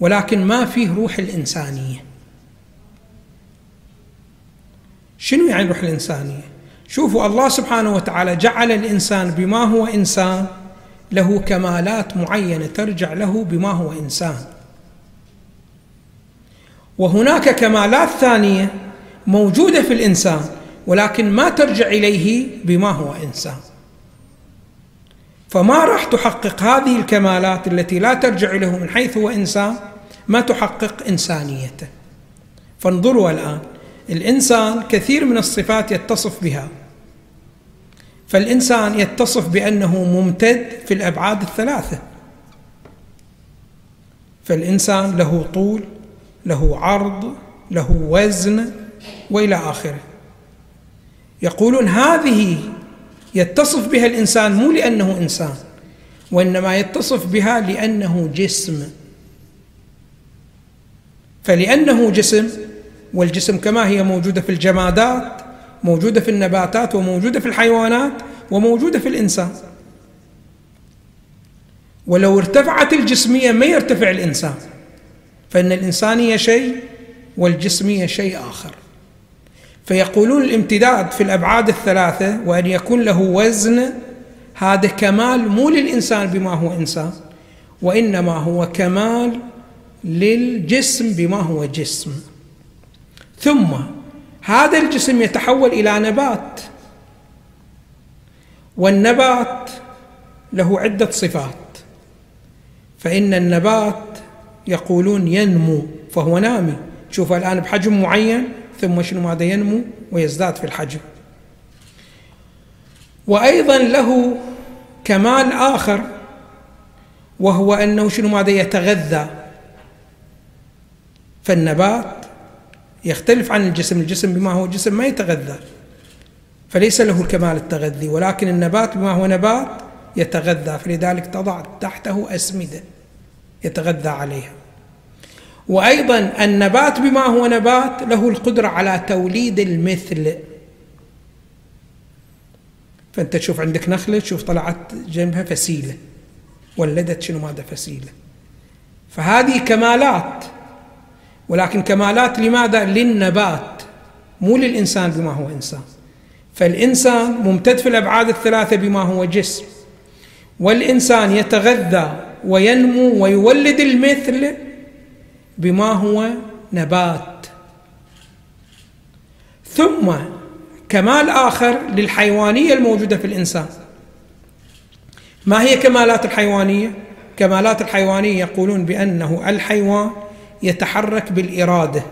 ولكن ما فيه روح الإنسانية. شنو يعني روح الإنسانية؟ شوفوا الله سبحانه وتعالى جعل الإنسان بما هو إنسان له كمالات معينة ترجع له بما هو إنسان، وهناك كمالات ثانية موجودة في الإنسان ولكن ما ترجع إليه بما هو إنسان، فما راح تحقق هذه الكمالات التي لا ترجع له من حيث هو إنسان، ما تحقق إنسانيته. فانظروا الآن، الإنسان كثير من الصفات يتصف بها، فالإنسان يتصف بأنه ممتد في الأبعاد الثلاثة، فالإنسان له طول، له عرض، له وزن، وإلى آخره. يقولون هذه يتصف بها الإنسان مو لأنه إنسان، وإنما يتصف بها لأنه جسم. فلأنه جسم، والجسم كما هي موجودة في الجمادات موجودة في النباتات وموجودة في الحيوانات وموجودة في الإنسان، ولو ارتفعت الجسمية ما يرتفع الإنسان، فإن الإنسانية شيء والجسمية شيء آخر. فيقولون الامتداد في الأبعاد الثلاثة وأن يكون له وزن، هذا كمال مو للإنسان بما هو إنسان، وإنما هو كمال للجسم بما هو جسم. ثم هذا الجسم يتحول إلى نبات، والنبات له عدة صفات، فإن النبات يقولون ينمو فهو نامي، تشوفه الآن بحجم معين ثم شنو ماذا ينمو ويزداد في الحجم. وأيضا له كمال آخر وهو أنه شنو ماذا يتغذى، فالنبات يختلف عن الجسم، الجسم بما هو جسم ما يتغذى فليس له الكمال التغذي، ولكن النبات بما هو نبات يتغذى، فلذلك تضع تحته أسمدة يتغذى عليها. وأيضا النبات بما هو نبات له القدرة على توليد المثل، فأنت تشوف عندك نخلة تشوف طلعت جنبها فسيلة ولدت شنو ماذا فسيلة، فهذه كمالات، ولكن كمالات لماذا؟ للنبات مو للإنسان بما هو إنسان. فالإنسان ممتد في الأبعاد الثلاثة بما هو جسم، والإنسان يتغذى وينمو ويولد المثل بما هو نبات. ثم كمال آخر للحيوانية الموجودة في الإنسان، ما هي كمالات الحيوانية؟ كمالات الحيوانية يقولون بأنه الحيوان يتحرك بالإرادة،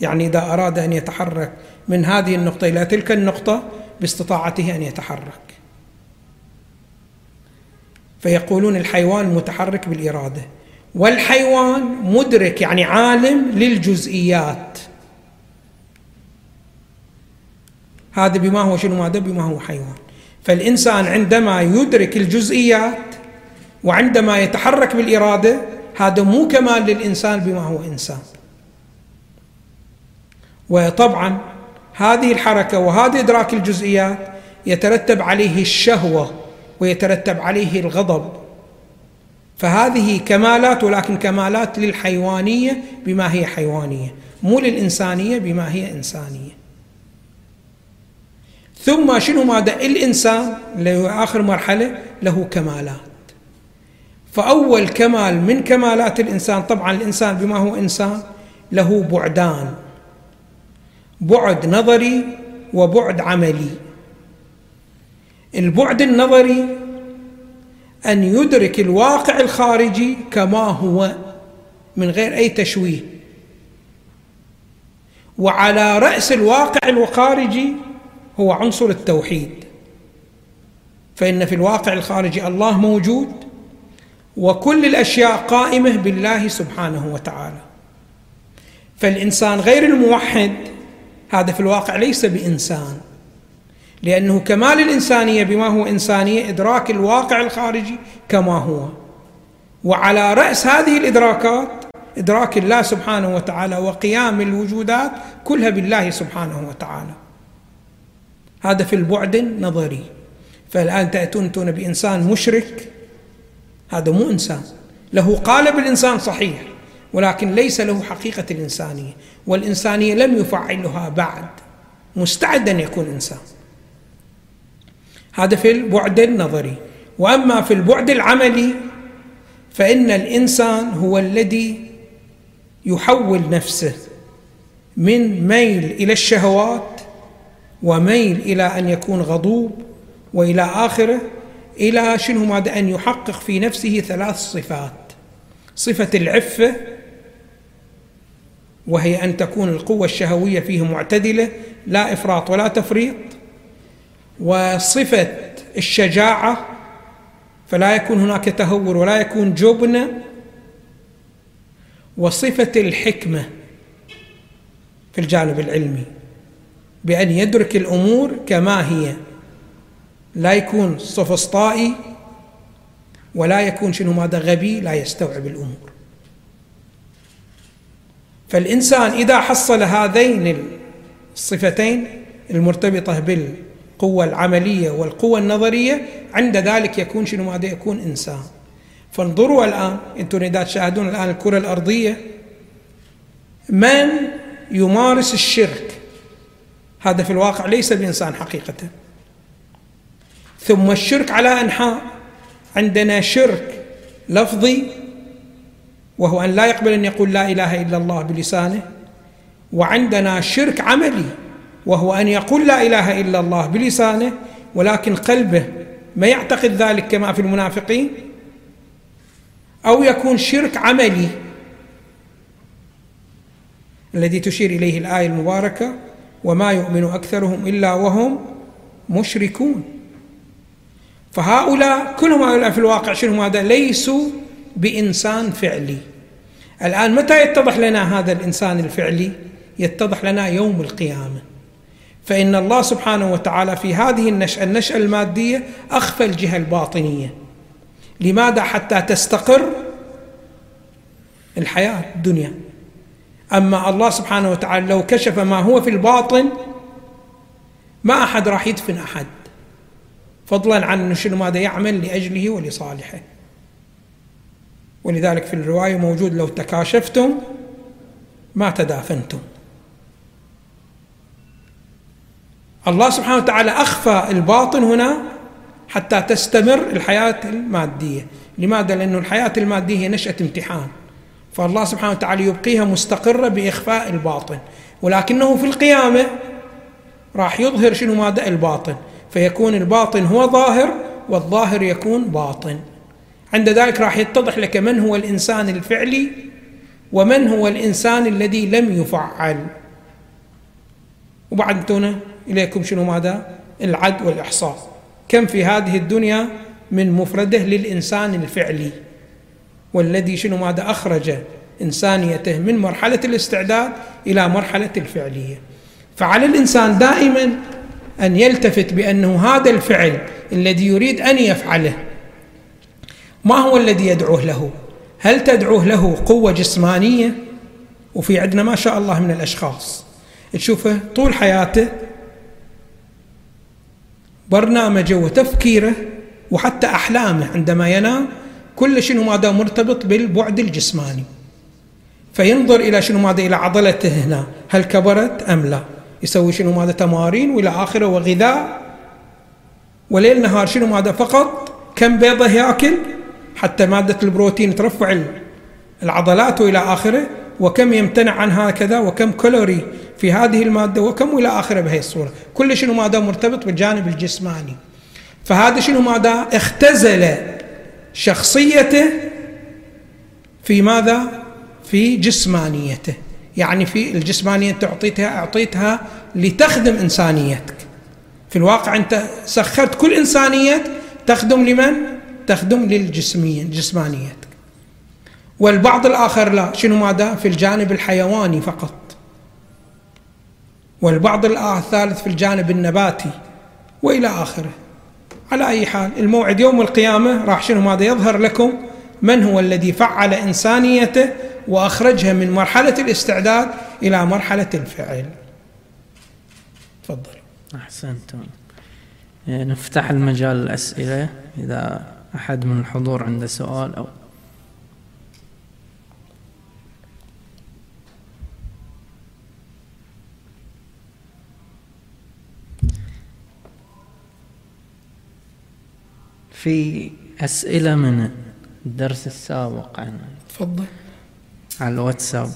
يعني إذا أراد أن يتحرك من هذه النقطة إلى تلك النقطة باستطاعته أن يتحرك، فيقولون الحيوان متحرك بالإرادة. والحيوان مدرك يعني عالم للجزئيات، هذا بما هو شنو ماذا؟ بما هو حيوان. فالإنسان عندما يدرك الجزئيات وعندما يتحرك بالإرادة هذا مو كمال للإنسان بما هو إنسان. وطبعا هذه الحركة وهذا إدراك الجزئيات يترتب عليه الشهوة ويترتب عليه الغضب، فهذه كمالات ولكن كمالات للحيوانية بما هي حيوانية، مو للإنسانية بما هي إنسانية. ثم شنو ماذا؟ الإنسان لآخر مرحلة له كمالات. فأول كمال من كمالات الإنسان، طبعا الإنسان بما هو إنسان له بعدان، بعد نظري وبعد عملي. البعد النظري أن يدرك الواقع الخارجي كما هو من غير أي تشويه، وعلى رأس الواقع الخارجي هو عنصر التوحيد، فإن في الواقع الخارجي الله موجود وكل الأشياء قائمة بالله سبحانه وتعالى. فالإنسان غير الموحد هذا في الواقع ليس بإنسان، لأنه كمال الإنسانية بما هو إنسانية إدراك الواقع الخارجي كما هو، وعلى رأس هذه الإدراكات إدراك الله سبحانه وتعالى وقيام الوجودات كلها بالله سبحانه وتعالى، هذا في البعد النظري. فالآن تأتون بإنسان مشرك، هذا مو إنسان، له قالب الإنسان صحيح ولكن ليس له حقيقة الإنسانية، والإنسانية لم يفعلها بعد، مستعد أن يكون إنسان، هذا في البعد النظري. وأما في البعد العملي فإن الإنسان هو الذي يحول نفسه من ميل إلى الشهوات وميل إلى أن يكون غضوب وإلى آخره، إلى شنو ماذا؟ أن يحقق في نفسه ثلاث صفات، صفة العفة وهي أن تكون القوة الشهوية فيه معتدلة لا إفراط ولا تفريط، وصفة الشجاعة فلا يكون هناك تهور ولا يكون جبن، وصفة الحكمة في الجانب العلمي بأن يدرك الأمور كما هي، لا يكون سفسطائي ولا يكون شنو ماذا؟ غبي لا يستوعب الأمور. فالإنسان إذا حصل هذين الصفتين المرتبطة بالقوة العملية والقوة النظرية عند ذلك يكون شنو ماذا؟ يكون إنسان. فانظروا الآن أنتم إذا تشاهدون الآن الكرة الأرضية، من يمارس الشرك هذا في الواقع ليس بإنسان حقيقة. ثم الشرك على أنحاء، عندنا شرك لفظي وهو أن لا يقبل أن يقول لا إله إلا الله بلسانه، وعندنا شرك عملي وهو أن يقول لا إله إلا الله بلسانه ولكن قلبه ما يعتقد ذلك كما في المنافقين، أو يكون شرك عملي الذي تشير إليه الآية المباركة: وما يؤمن أكثرهم إلا وهم مشركون. فهؤلاء كلهم هؤلاء في الواقع شنو هذا؟ ليسوا بإنسان فعلي. الآن متى يتضح لنا هذا الإنسان الفعلي؟ يتضح لنا يوم القيامة، فإن الله سبحانه وتعالى في هذه النشأة النشأة المادية أخفى الجهة الباطنية. لماذا؟ حتى تستقر الحياة الدنيا. أما الله سبحانه وتعالى لو كشف ما هو في الباطن ما أحد راح يدفن أحد، فضلا عن شنو ماذا يعمل لأجله ولصالحه. ولذلك في الرواية موجود: لو تكاشفتم ما تدافنتم. الله سبحانه وتعالى أخفى الباطن هنا حتى تستمر الحياة المادية. لماذا؟ لأن الحياة المادية هي نشأة امتحان، فالله سبحانه وتعالى يبقيها مستقرة بإخفاء الباطن، ولكنه في القيامة راح يظهر شنو ماذا؟ الباطن، فيكون الباطن هو ظاهر والظاهر يكون باطن. عند ذلك راح يتضح لك من هو الإنسان الفعلي ومن هو الإنسان الذي لم يفعل. وبعدتنا إليكم شنو ماذا؟ العد والإحصاء. كم في هذه الدنيا من مفرده للإنسان الفعلي، والذي شنو ماذا؟ أخرج إنسانيته من مرحلة الاستعداد إلى مرحلة الفعلية. فعلى الإنسان دائما أن يلتفت بأنه هذا الفعل الذي يريد أن يفعله ما هو الذي يدعوه له؟ هل تدعوه له قوة جسمانية؟ وفي عندنا ما شاء الله من الأشخاص تشوفه طول حياته برنامجه وتفكيره وحتى أحلامه عندما ينام كل شنو ماذا مرتبط بالبعد الجسماني، فينظر إلى شنو ماذا؟ إلى عضلته هنا هل كبرت أم لا، يسوي شنو ماذا؟ تمارين وإلى آخره وغذاء، وليل نهار شنو ماذا؟ فقط كم بيضة يأكل حتى مادة البروتين ترفع العضلات وإلى آخره، وكم يمتنع عن هكذا، وكم كالوري في هذه المادة، وكم وإلى آخره بهذه الصورة. كل شنو ماذا مرتبط بالجانب الجسماني. فهذا شنو ماذا؟ اختزل شخصيته في ماذا؟ في جسمانيته. يعني في الجسمانية تعطيتها أعطيتها لتخدم إنسانيتك. في الواقع أنت سخرت كل إنسانية تخدم لمن؟ تخدم للجسمية جسمانيتك. والبعض الآخر لا شنو ماذا؟ في الجانب الحيواني فقط. والبعض الثالث في الجانب النباتي وإلى آخره. على أي حال الموعد يوم القيامة راح شنو ماذا؟ يظهر لكم من هو الذي فعل إنسانيته وأخرجها من مرحلة الاستعداد إلى مرحلة الفعل. تفضل. أحسنتم. نفتح المجال للأسئلة إذا أحد من الحضور عنده سؤال أو في أسئلة من الدرس السابق عن تفضل على الواتساب.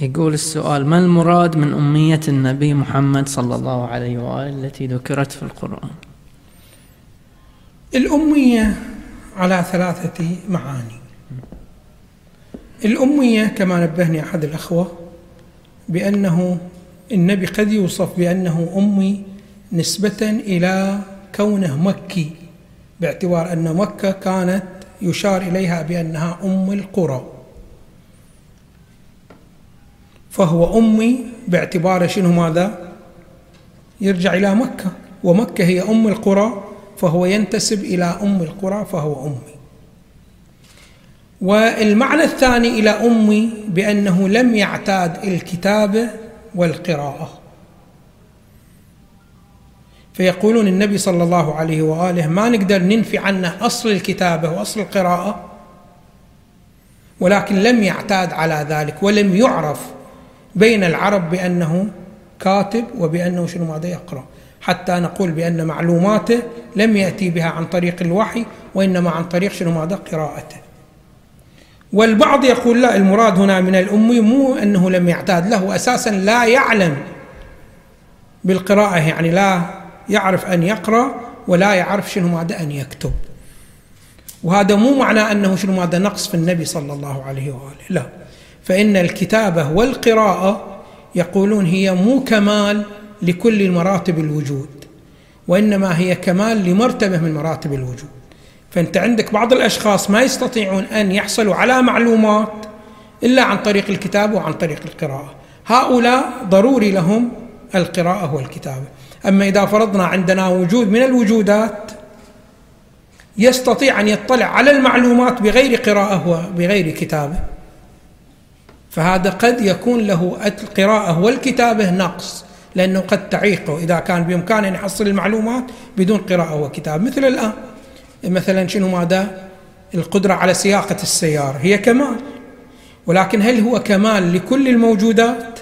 يقول السؤال: ما المراد من أمية النبي محمد صلى الله عليه وآله التي ذكرت في القرآن؟ الأمية على ثلاثة معاني. الأمية كما نبهني أحد الأخوة بأنه النبي قد يوصف بأنه أمي نسبة إلى كونه مكي، باعتبار أن مكة كانت يشار إليها بأنها أم القرى، فهو أمي باعتبار شنو ماذا؟ يرجع إلى مكة، ومكة هي أم القرى، فهو ينتسب إلى أم القرى فهو أمي. والمعنى الثاني إلى أمي بأنه لم يعتاد الكتابة والقراءة، فيقولون النبي صلى الله عليه وآله: ما نقدر ننفي عنه أصل الكتابة وأصل القراءة، ولكن لم يعتاد على ذلك ولم يعرف بين العرب بأنه كاتب وبأنه شنو ماذا؟ يقرأ، حتى نقول بأن معلوماته لم يأتي بها عن طريق الوحي وإنما عن طريق شنو ماذا؟ قراءته. والبعض يقول لا، المراد هنا من الأمي مو أنه لم يعتاد، له أساسا لا يعلم بالقراءة، يعني لا يعرف أن يقرأ ولا يعرف شنو ماذا؟ أن يكتب. وهذا مو معناه أنه شنو هذا نقص في النبي صلى الله عليه وآله، لا، فإن الكتابة والقراءة يقولون هي مو كمال لكل مراتب الوجود، وإنما هي كمال لمرتبة من مراتب الوجود. فأنت عندك بعض الأشخاص ما يستطيعون أن يحصلوا على معلومات إلا عن طريق الكتاب وعن طريق القراءة، هؤلاء ضروري لهم القراءة والكتابة. أما إذا فرضنا عندنا وجود من الوجودات يستطيع أن يطلع على المعلومات بغير قراءة وبغير كتابة، فهذا قد يكون له القراءة والكتابة نقص، لأنه قد تعيقه إذا كان بإمكانه أن يحصل المعلومات بدون قراءة وكتاب. مثل الآن مثلا شنو ماذا القدرة على سياقة السيارة هي كمال، ولكن هل هو كمال لكل الموجودات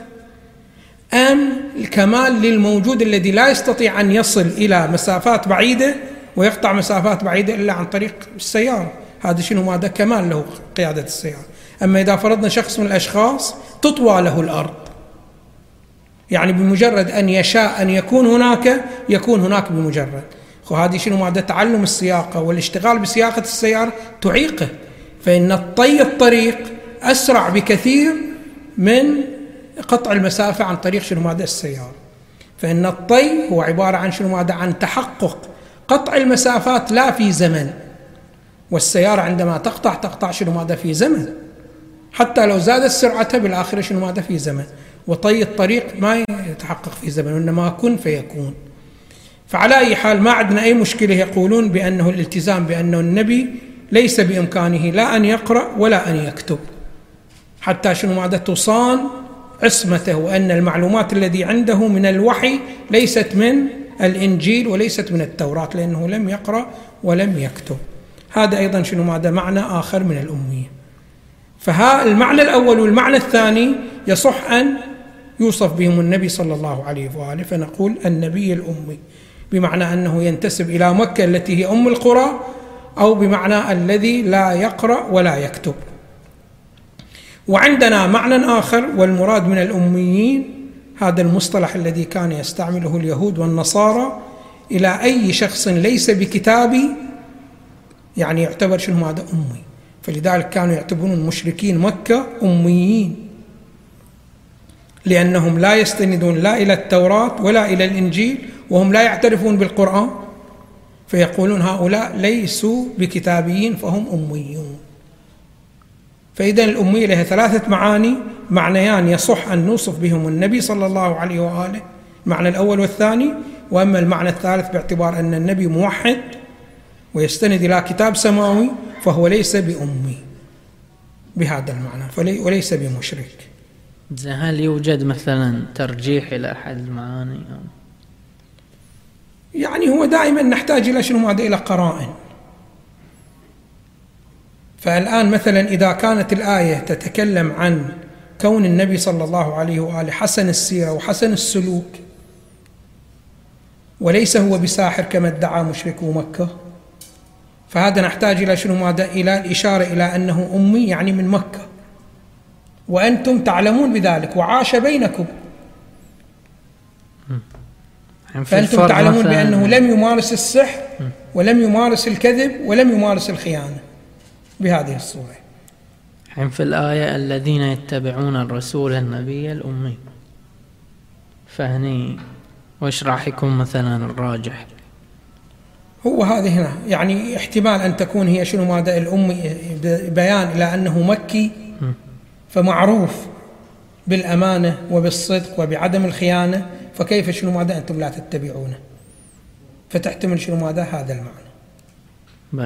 أم الكمال للموجود الذي لا يستطيع أن يصل إلى مسافات بعيدة ويقطع مسافات بعيدة إلا عن طريق السيارة؟ هذا شنو ماذا كمال له قيادة السيارة. أما إذا فرضنا شخص من الأشخاص تطوى له الأرض، يعني بمجرد أن يشاء أن يكون هناك يكون هناك بمجرد، وهذه شنو ماذا تعلم السياقة والاشتغال بسياقة السيارة تعيقه، فإن الطي الطريق أسرع بكثير من قطع المسافة عن طريق شنو ماذا السيارة. فإن الطي هو عبارة عن شنو ماذا عن تحقق قطع المسافات لا في زمن، والسيارة عندما تقطع تقطع شنو ماذا في زمن، حتى لو زادت سرعتها بالآخرة شنو ماذا في زمن، وطي الطريق ما يتحقق في زمن وإنما كن فيكون. فعلى أي حال ما عندنا أي مشكلة يقولون بأنه الالتزام بأنه النبي ليس بإمكانه لا أن يقرأ ولا أن يكتب، حتى شنو ماذا تصان عصمته، وأن المعلومات التي عنده من الوحي ليست من الإنجيل وليست من التوراة، لأنه لم يقرأ ولم يكتب. هذا أيضا شنو ماذا معنى آخر من الأمية. فها المعنى الأول والمعنى الثاني يصح أن يوصف بهم النبي صلى الله عليه وآله، فنقول النبي الأمي بمعنى أنه ينتسب إلى مكة التي هي أم القرى، أو بمعنى الذي لا يقرأ ولا يكتب. وعندنا معنى آخر، والمراد من الأميين هذا المصطلح الذي كان يستعمله اليهود والنصارى إلى أي شخص ليس بكتابي، يعني يعتبر شنو هذا أمي، فلذلك كانوا يعتبرون المشركين مكة أميين، لأنهم لا يستندون لا إلى التوراة ولا إلى الإنجيل، وهم لا يعترفون بالقرآن، فيقولون هؤلاء ليسوا بكتابيين فهم أميون. فإذا الأمية لها ثلاثة معاني، معنيان يصح أن نوصف بهم النبي صلى الله عليه وآله، المعنى الأول والثاني. وأما المعنى الثالث باعتبار أن النبي موحد ويستند إلى كتاب سماوي فهو ليس بأمي بهذا المعنى، فلي وليس بمشرك. هل يوجد مثلا ترجيح إلى أحد المعاني؟ يعني هو دائما نحتاج إلى شنو ماذا إلى قرائن. فالآن مثلا إذا كانت الآية تتكلم عن كون النبي صلى الله عليه وآله حسن السيرة وحسن السلوك وليس هو بساحر كما ادعى مشركو مكة، فهذا نحتاج إلى شنو ماذا إلى الإشارة إلى أنه أمي يعني من مكة، وأنتم تعلمون بذلك وعاش بينكم، فأنتم تعلمون بأنه لم يمارس السحر ولم يمارس الكذب ولم يمارس الخيانة بهذه الصورة. حين في الآية الذين يتبعون الرسول النبي الأمي، فهني وش راح يكون مثلا الراجح؟ هو هذه هنا يعني احتمال أن تكون هي شنو ماذا الأمي بيان إلى أنه مكي، فمعروف بالأمانة وبالصدق وبعدم الخيانة، فكيف شنو ماذا أنتم لا تتبعونه، فتحتمل شنو ماذا هذا المعنى.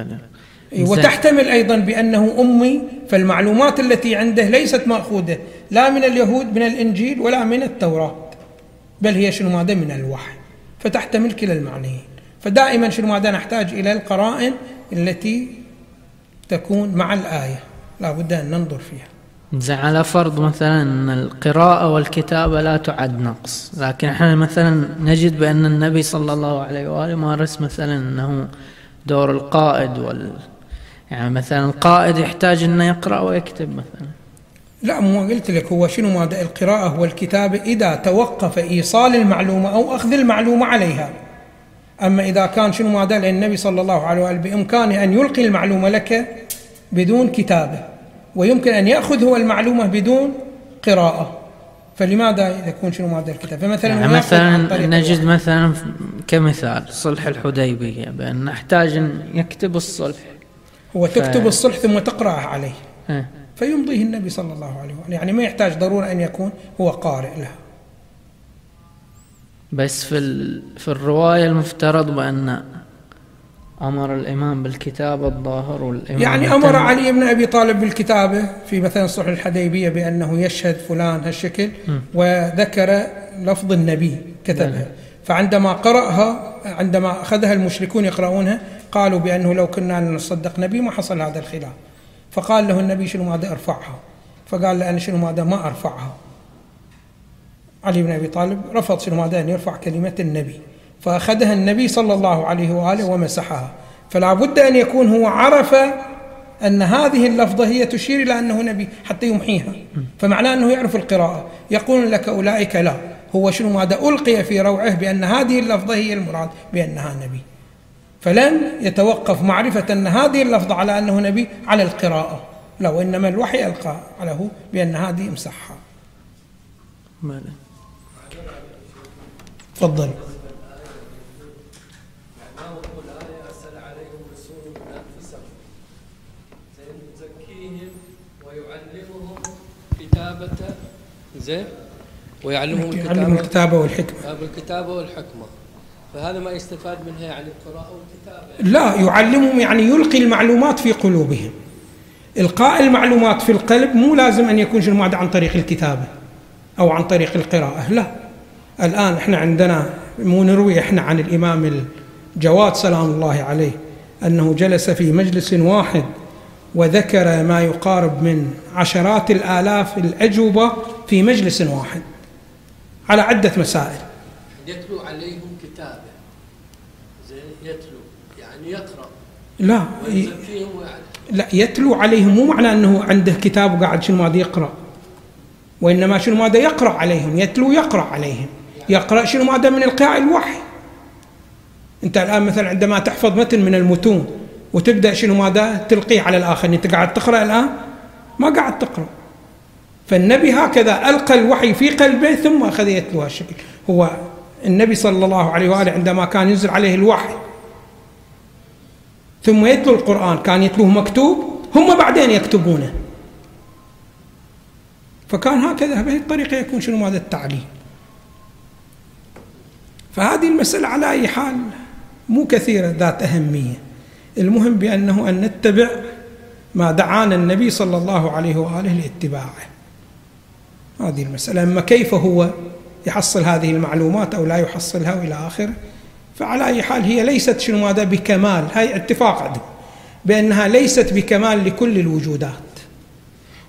بلى. وتحتمل أيضا بأنه أمي، فالمعلومات التي عنده ليست مأخوذة لا من اليهود من الإنجيل ولا من التوراة، بل هي شنو ماذا من الوحي، فتحتمل كلا المعنيين. فدائما شنو ماذا نحتاج إلى القرائن التي تكون مع الآية، لا بد أن ننظر فيها. على فرض مثلا أن القراءة والكتابة لا تعد نقص، لكن احنا مثلا نجد بأن النبي صلى الله عليه وآله مارس مثلا أنه دور القائد وال يعني مثلا القائد يحتاج أنه يقرأ ويكتب مثلا. لا، مو قلت لك هو شنو ماذا القراءة والكتابة إذا توقف إيصال المعلومة أو أخذ المعلومة عليها، أما إذا كان شنو ما دل النبي صلى الله عليه وآله بإمكانه أن يلقي المعلومة لك بدون كتابة، ويمكن أن يأخذ هو المعلومة بدون قراءة، فلماذا يكون شنو ما دل الكتاب؟ فمثلا يعني مثلا نجد مثلا كمثال صلح الحديبية بأن نحتاج أن يكتب الصلح، هو تكتب ف... الصلح ثم تقرأه عليه اه. فيمضيه النبي صلى الله عليه وآله، يعني ما يحتاج ضرورة أن يكون هو قارئ لها. بس في في الرواية المفترض بأن أمر الإمام بالكتابة الظاهر والإمام يعني أمر علي بن أبي طالب بالكتابة في مثلا صلح الحديبية بأنه يشهد فلان هالشكل م. وذكر لفظ النبي كتبها، فعندما قرأها عندما أخذها المشركون يقرؤونها قالوا بأنه لو كنا نصدق نبي ما حصل هذا الخلاف، فقال له النبي شنو ماذا أرفعها، فقال له أنا شنو ماذا ما أرفعها. علي بن أبي طالب رفض شنو ماذا أن يرفع كلمة النبي، فأخذها النبي صلى الله عليه وآله ومسحها، فلا بد أن يكون هو عرف أن هذه اللفظة هي تشير إلى أنه نبي حتى يمحيها، فمعناه أنه يعرف القراءة. يقول لك أولئك لا، هو شنو ماذا ألقي في روعه بأن هذه اللفظة هي المراد بأنها نبي، فلن يتوقف معرفة أن هذه اللفظة على أنه نبي على القراءة، لا وإنما الوحي ألقى له بأن هذه امسحها. تفضل. زين، ويعلمهم الكتابة والحكمة. الكتابة والحكمة، فهذا ما يستفاد منها يعني القراءة والكتابة. لا يعلمهم يعني يلقي المعلومات في قلوبهم. إلقاء المعلومات في القلب مو لازم أن يكون شنو عن طريق الكتابة أو عن طريق القراءة، لا. الآن إحنا عندنا مو نروي إحنا عن الإمام الجواد سلام الله عليه أنه جلس في مجلس واحد وذكر ما يقارب من عشرات الآلاف الأجوبة في مجلس واحد على عدة مسائل. يتلو عليهم كتابه، يتلو يعني يقرأ. لا لا يتلو عليهم مو معنى أنه عنده كتاب وقاعد شنو ماذا يقرأ، وإنما شنو ماذا يقرأ عليهم. يتلو يقرأ عليهم، يقرأ شنو ماذا من إلقاء الوحي. أنت الآن مثلا عندما تحفظ متن من المتون وتبدأ شنو ماذا تلقيه على الآخر، أنت قاعد تقرأ الآن ما قاعد تقرأ. فالنبي هكذا ألقى الوحي في قلبه ثم أخذ يتلو هالشكل. هو النبي صلى الله عليه وآله عندما كان ينزل عليه الوحي ثم يتلو القرآن كان يتلوه مكتوب، هم بعدين يكتبونه، فكان هكذا بهذه الطريقة يكون شنو ماذا التعليم. فهذه المسألة على أي حال مو كثيرة ذات أهمية، المهم بأنه أن نتبع ما دعانا النبي صلى الله عليه وآله لاتباعه، هذه المسألة. أما كيف هو يحصل هذه المعلومات أو لا يحصلها وإلى آخره، فعلى أي حال هي ليست شنو ماذا بكمال، هاي اتفاق عندهم بأنها ليست بكمال لكل الوجودات،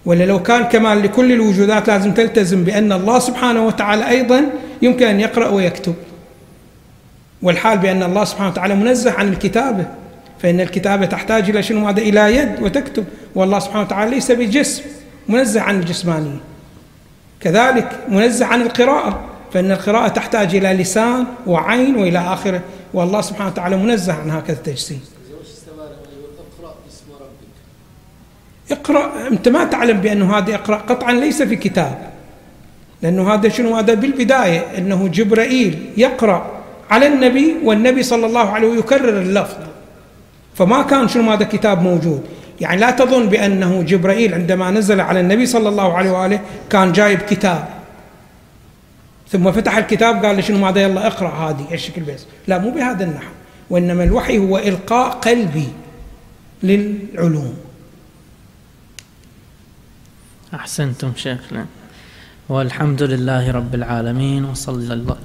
ولا لو كان كمال لكل الوجودات لازم تلتزم بأن الله سبحانه وتعالى أيضا يمكن أن يقرأ ويكتب، والحال بأن الله سبحانه وتعالى منزه عن الكتابة، فإن الكتابة تحتاج إلى شنو ماذا إلى يد وتكتب، والله سبحانه وتعالى ليس بجسم، منزه عن الجسمانية. كذلك منزه عن القراءة، فإن القراءة تحتاج إلى لسان وعين وإلى آخره، والله سبحانه وتعالى منزه عن هكذا التجسيم. اقرأ، أنت ما تعلم بأنه هذا اقرأ قطعا ليس في كتاب، لأنه هذا شنو هذا بالبداية أنه جبرائيل يقرأ على النبي والنبي صلى الله عليه وسلم يكرر اللفظ، فما كان شنو هذا كتاب موجود. يعني لا تظن بأنه جبرائيل عندما نزل على النبي صلى الله عليه وآله كان جايب كتاب ثم فتح الكتاب قال له شنو ماذا يلا اقرأ هذه الشكل بس، لا مو بهذا النحو، وإنما الوحي هو إلقاء قلبي للعلوم. أحسنتم شيخنا، والحمد لله رب العالمين،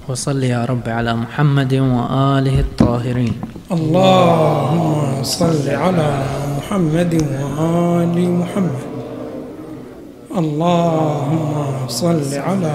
وصلي يا رب على محمد وآله الطاهرين. اللهم صل على محمد وآل محمد، اللهم صل على